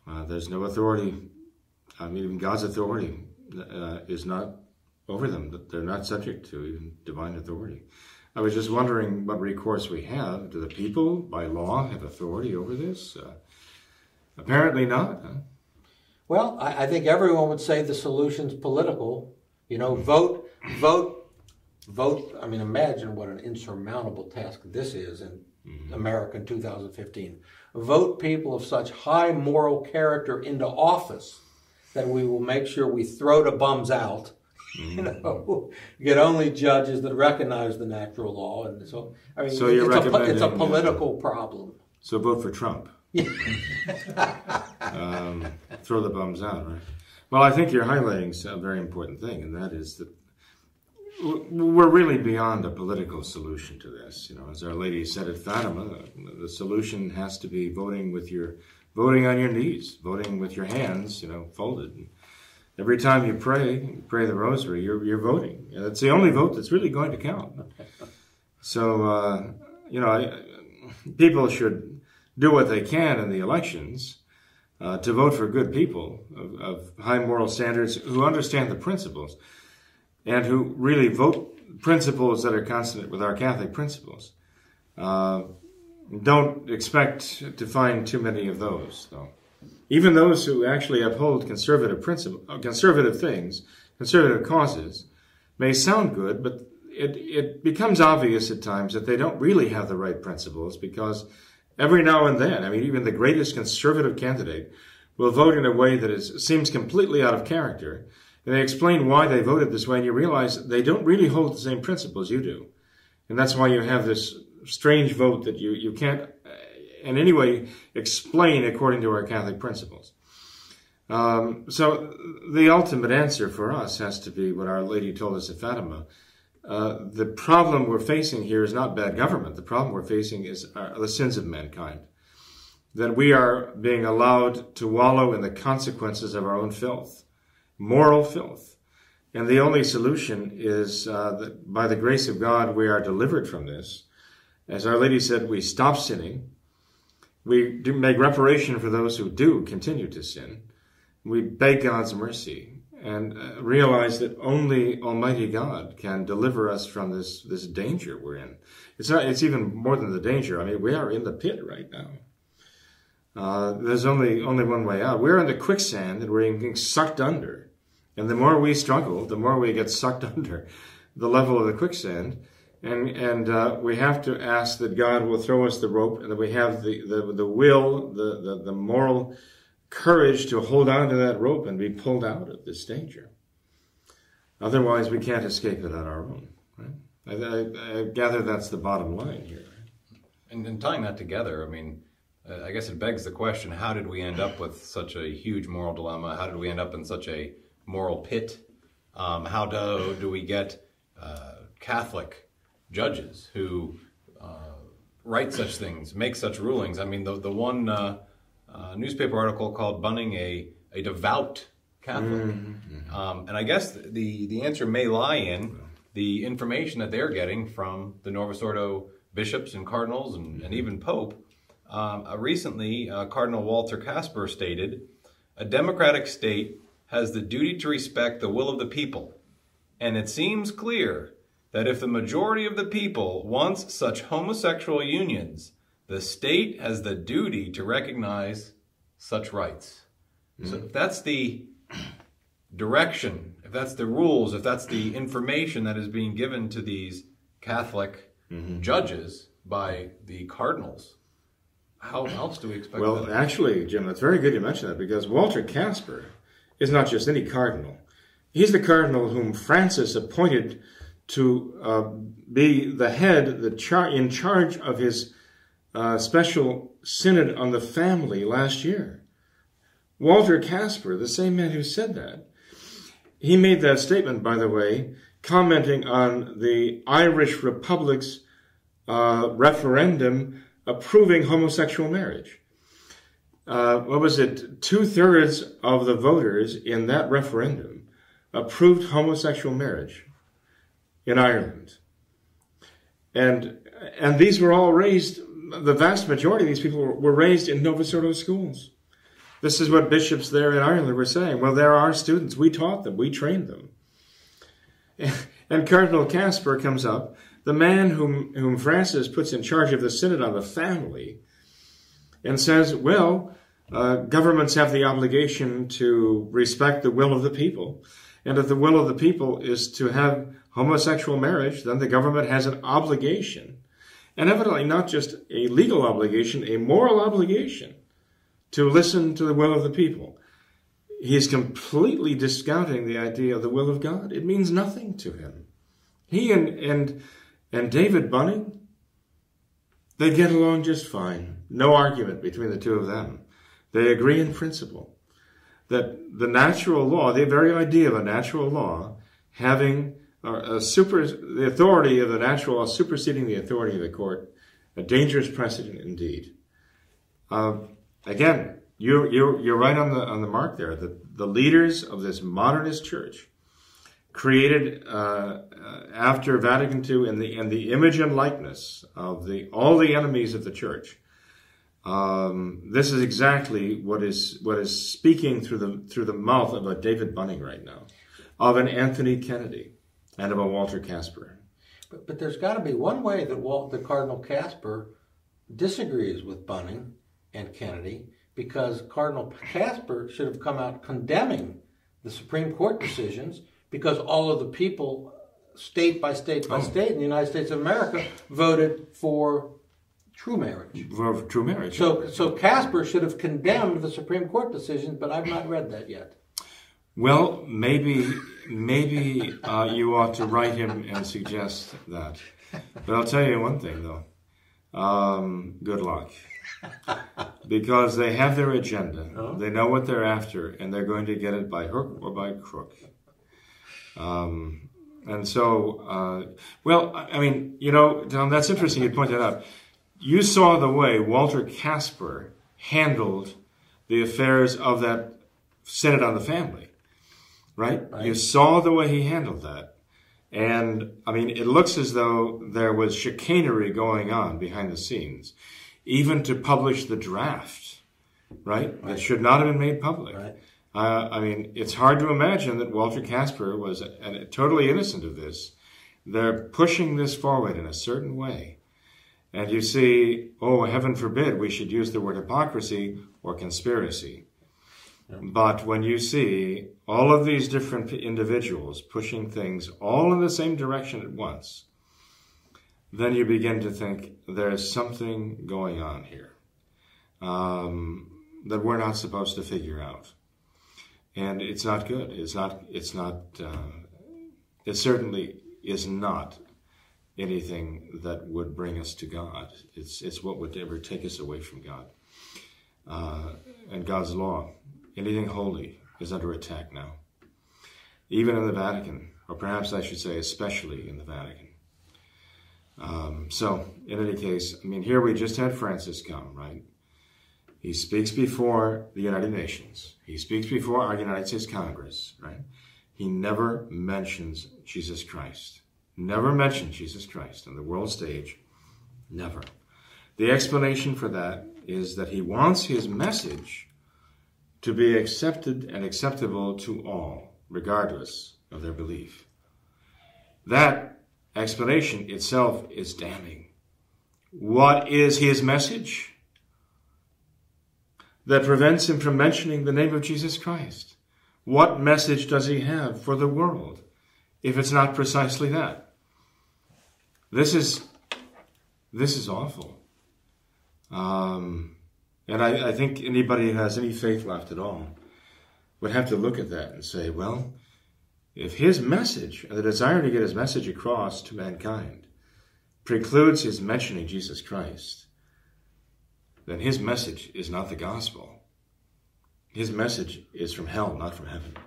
uh, there's no authority. I mean, even God's authority uh, is not over them, that they're not subject to even divine authority. I was just wondering what recourse we have. Do the people, by law, have authority over this? Uh, apparently not. Huh? Well, I, I think everyone would say the solution's political. You know, vote, vote, vote. I mean, imagine what an insurmountable task this is in mm-hmm. America in two thousand fifteen. Vote people of such high moral character into office that we will make sure we throw the bums out, you know, get only judges that recognize the natural law. And so, I mean, so you're it's, a, it's a political uh, problem. So vote for Trump. um, throw the bums out, right? Well, I think you're highlighting a very important thing, and that is that we're really beyond a political solution to this. You know, as Our Lady said at Fatima, the solution has to be voting with your voting on your knees, voting with your hands, you know, folded. And every time you pray, you pray the rosary, you're you're voting. And it's the only vote that's really going to count. So, uh, you know, I, people should do what they can in the elections uh, to vote for good people of, of high moral standards who understand the principles and who really vote principles that are consonant with our Catholic principles. Uh, Don't expect to find too many of those, though. Even those who actually uphold conservative principles, conservative things, conservative causes, may sound good, but it, it becomes obvious at times that they don't really have the right principles because every now and then, I mean, even the greatest conservative candidate will vote in a way that is, seems completely out of character. And they explain why they voted this way, and you realize they don't really hold the same principles you do. And that's why you have this strange vote that you, you can't in any way explain according to our Catholic principles. Um, so the ultimate answer for us has to be what Our Lady told us at Fatima. Uh, the problem we're facing here is not bad government. The problem we're facing is our, the sins of mankind. That we are being allowed to wallow in the consequences of our own filth, moral filth. And the only solution is uh, that by the grace of God we are delivered from this. As Our Lady said, we stop sinning. We do make reparation for those who do continue to sin. We beg God's mercy and uh, realize that only Almighty God can deliver us from this, this danger we're in. It's not, it's even more than the danger. I mean, we are in the pit right now. Uh, there's only, only one way out. We're in the quicksand and we're getting sucked under. And the more we struggle, the more we get sucked under the level of the quicksand. And, and uh, we have to ask that God will throw us the rope and that we have the, the, the will, the, the, the moral courage to hold on to that rope and be pulled out of this danger. Otherwise, we can't escape it on our own. Right? I, I, I gather that's the bottom line here. And, and tying that together, I mean, uh, I guess it begs the question, how did we end up with such a huge moral dilemma? How did we end up in such a moral pit? Um, how do, do we get uh, Catholic judges who uh, write such things, make such rulings? I mean, the, the one uh, uh, newspaper article called Bunning a, a devout Catholic. Mm-hmm. um, and I guess the, the answer may lie in the information that they're getting from the Novus Ordo bishops and cardinals and, and even Pope. Um, uh, recently, uh, Cardinal Walter Kasper stated, "A democratic state has the duty to respect the will of the people, and it seems clear that if the majority of the people wants such homosexual unions, the state has the duty to recognize such rights." Mm-hmm. So if that's the direction, if that's the rules, if that's the information that is being given to these Catholic mm-hmm. judges by the cardinals, how else do we expect well, that? Well, actually, Jim, that's very good you mention that, because Walter Kasper is not just any cardinal. He's the cardinal whom Francis appointed to uh, be the head, the char in charge of his uh, special synod on the family last year. Walter Kasper, the same man who said that, he made that statement, by the way, commenting on the Irish Republic's uh, referendum approving homosexual marriage. Uh, what was it? Two-thirds of the voters in that referendum approved homosexual marriage in Ireland. And, and these were all raised, the vast majority of these people were, were raised in Novus Ordo schools. This is what bishops there in Ireland were saying. Well, there are students. We taught them. We trained them. And Cardinal Kasper comes up, the man whom, whom Francis puts in charge of the Synod on the Family, and says, well, uh, governments have the obligation to respect the will of the people. And if the will of the people is to have homosexual marriage, then the government has an obligation. And evidently not just a legal obligation, a moral obligation, to listen to the will of the people. He's completely discounting the idea of the will of God. It means nothing to him. He and, and, and David Bunning, they get along just fine. No argument between the two of them. They agree in principle that the natural law, the very idea of a natural law, having a, a super, the authority of the natural law superseding the authority of the court, a dangerous precedent indeed. Uh, Again, you're, you're, you're right on the, on the mark there. The, the leaders of this modernist church, created uh, after Vatican Two in the, in the image and likeness of the, all the enemies of the church, um, this is exactly what is, what is speaking through the, through the mouth of a David Bunning right now, of an Anthony Kennedy, and of a Walter Kasper. But, but there's got to be one way that Walt, the Cardinal Kasper disagrees with Bunning and Kennedy, because Cardinal Kasper should have come out condemning the Supreme Court decisions, because all of the people, state by state by oh. state in the United States of America, voted for true marriage. For true marriage. So, so Kasper should have condemned the Supreme Court decisions, but I've not read that yet. Well, maybe, maybe uh, you ought to write him and suggest that. But I'll tell you one thing, though. Um, good luck. Because they have their agenda, oh. they know what they're after, and they're going to get it by hook or by crook. Um, and so, uh, well, I mean, you know, Tom, that's interesting you point that out. You saw the way Walter Kasper handled the affairs of that Synod on the Family, right? right? You saw the way he handled that. And, I mean, it looks as though there was chicanery going on behind the scenes, even to publish the draft, right? It right. should not have been made public. Right. Uh, I mean, it's hard to imagine that Walter Kasper was a, a, totally innocent of this. They're pushing this forward in a certain way. And you see, oh, heaven forbid we should use the word hypocrisy or conspiracy. Yeah. But when you see all of these different individuals pushing things all in the same direction at once, then you begin to think there's something going on here um, that we're not supposed to figure out, and it's not good. It's not. It's not. Uh, it certainly is not anything that would bring us to God. It's, it's what would ever take us away from God uh, and God's law. Anything holy is under attack now, even in the Vatican, or perhaps I should say especially in the Vatican. Um, so, in any case, I mean, here we just had Francis come, right? He speaks before the United Nations. He speaks before our United States Congress, right? He never mentions Jesus Christ. Never mentions Jesus Christ on the world stage. Never. The explanation for that is that he wants his message to be accepted and acceptable to all, regardless of their belief. That explanation itself is damning. What is his message that prevents him from mentioning the name of Jesus Christ? What message does he have for the world if it's not precisely that? This is this is awful. Um, and I, I think anybody who has any faith left at all would have to look at that and say, well, if his message, and the desire to get his message across to mankind, precludes his mentioning Jesus Christ, then his message is not the gospel. His message is from hell, not from heaven.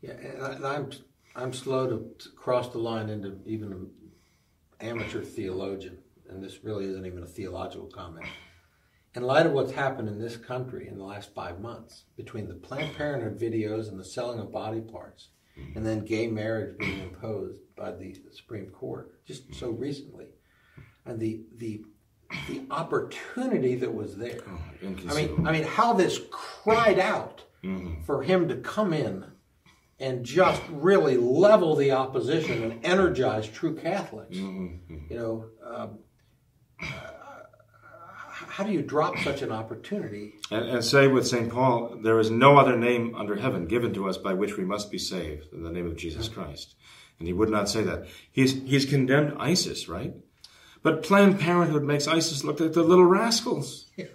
Yeah, and I'm I'm slow to cross the line into even an amateur theologian, and this really isn't even a theological comment. In light of what's happened in this country in the last five months, between the Planned Parenthood videos and the selling of body parts, and then gay marriage being imposed by the Supreme Court just so recently, and the the the opportunity that was there. Oh, I mean, I mean, how this cried out mm-hmm. for him to come in and just really level the opposition and energize true Catholics. Mm-hmm. You know, um, uh, how do you drop such an opportunity? And, and say with Saint Paul, there is no other name under heaven given to us by which we must be saved than the name of Jesus Christ. And he would not say that. He's, he's condemned ISIS, right? But Planned Parenthood makes ISIS look like the little rascals. Yes.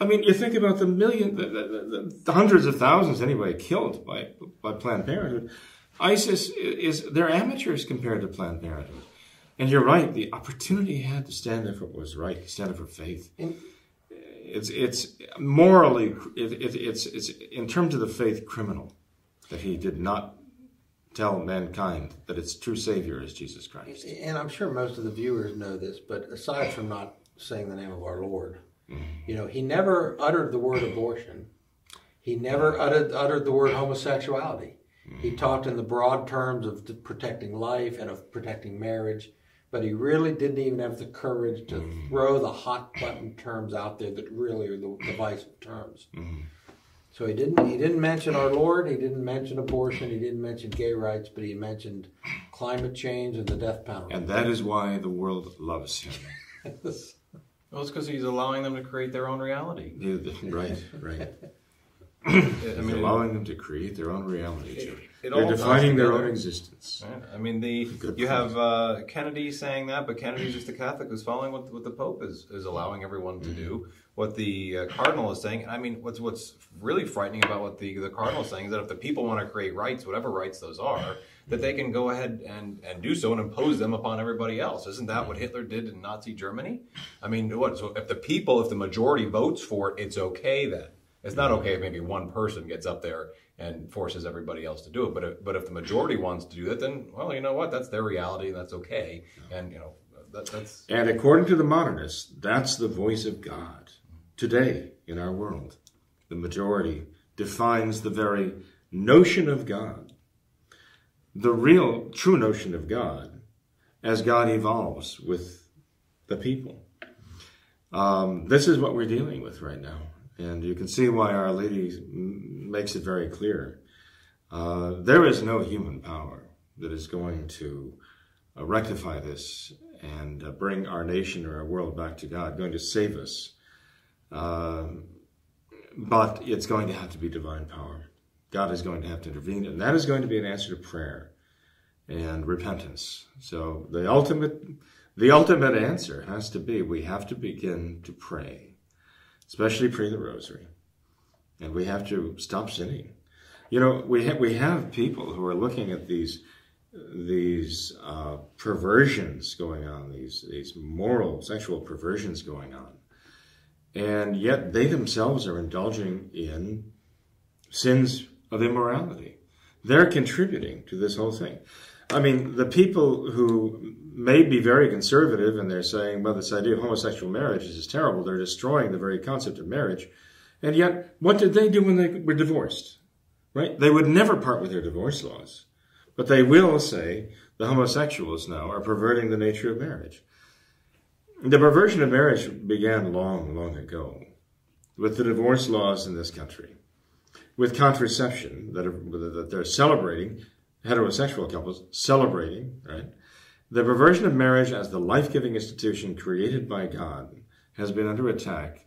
I mean, you think about the million, the, the, the hundreds of thousands anyway, killed by, by Planned Parenthood. ISIS is, they're amateurs compared to Planned Parenthood. And you're right, the opportunity he had to stand up for what was right, stand up for faith. And it's, it's morally, it, it, it's, it's in terms of the faith, criminal that he did not tell mankind that its true Savior is Jesus Christ. And I'm sure most of the viewers know this, but aside from not saying the name of our Lord, mm-hmm. you know, he never uttered the word abortion. He never uttered, uttered the word homosexuality. Mm-hmm. He talked in the broad terms of protecting life and of protecting marriage, but he really didn't even have the courage to mm-hmm. throw the hot button terms out there that really are the divisive terms. Mm-hmm. So he didn't, he didn't mention our Lord, he didn't mention abortion, he didn't mention gay rights, but he mentioned climate change and the death penalty. And that is why the world loves him. Yes. Well, it's because he's allowing them to create their own reality. Yeah, right, right. I mean, allowing them to create their own reality. It, it They're defining their own existence. Right. I mean, the Good you point. have uh, Kennedy saying that, but Kennedy's just a Catholic who's following what, what the Pope is, is allowing everyone to mm-hmm. do, what the uh, Cardinal is saying. I mean, what's what's really frightening about what the, the Cardinal is saying is that if the people want to create rights, whatever rights those are, that they can go ahead and, and do so and impose them upon everybody else. Isn't that what Hitler did in Nazi Germany? I mean, what? So if the people, if the majority votes for it, it's okay then. It's not okay if maybe one person gets up there and forces everybody else to do it. But if, but if the majority wants to do that, then, well, you know what? That's their reality, and that's okay. And, you know, that, that's... And according to the modernists, that's the voice of God today in our world. The majority defines the very notion of God, the real, true notion of God, as God evolves with the people. Um, this is what we're dealing with right now. And you can see why Our Lady makes it very clear. Uh, there is no human power that is going to uh, rectify this and uh, bring our nation or our world back to God, going to save us. Uh, but it's going to have to be divine power. God is going to have to intervene, and that is going to be an answer to prayer and repentance. So the ultimate, the ultimate answer has to be, we have to begin to pray. Especially pray the rosary, and we have to stop sinning. You know, we ha we have people who are looking at these these uh, perversions going on, these, these moral, sexual perversions going on. And yet they themselves are indulging in sins of immorality. They're contributing to this whole thing. I mean, the people who may be very conservative and they're saying, well, this idea of homosexual marriage is terrible. They're destroying the very concept of marriage. And yet, what did they do when they were divorced? Right? They would never part with their divorce laws. But they will say the homosexuals now are perverting the nature of marriage. The perversion of marriage began long, long ago with the divorce laws in this country, with contraception that, are, that they're celebrating, heterosexual couples celebrating, right? The perversion of marriage as the life-giving institution created by God has been under attack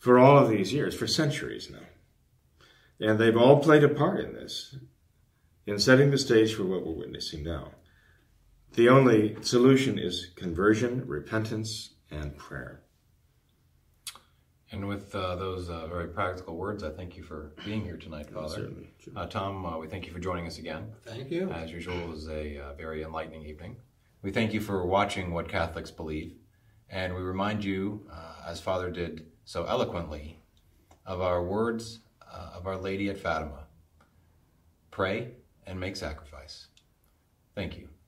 for all of these years, for centuries now. And they've all played a part in this, in setting the stage for what we're witnessing now. The only solution is conversion, repentance, and prayer. And with uh, those uh, very practical words, I thank you for being here tonight, Father. Certainly, certainly. Uh, Tom, uh, we thank you for joining us again. Thank you. As usual, it was a uh, very enlightening evening. We thank you for watching What Catholics Believe, and we remind you, uh, as Father did so eloquently, of our words uh, of Our Lady at Fatima. Pray and make sacrifice. Thank you.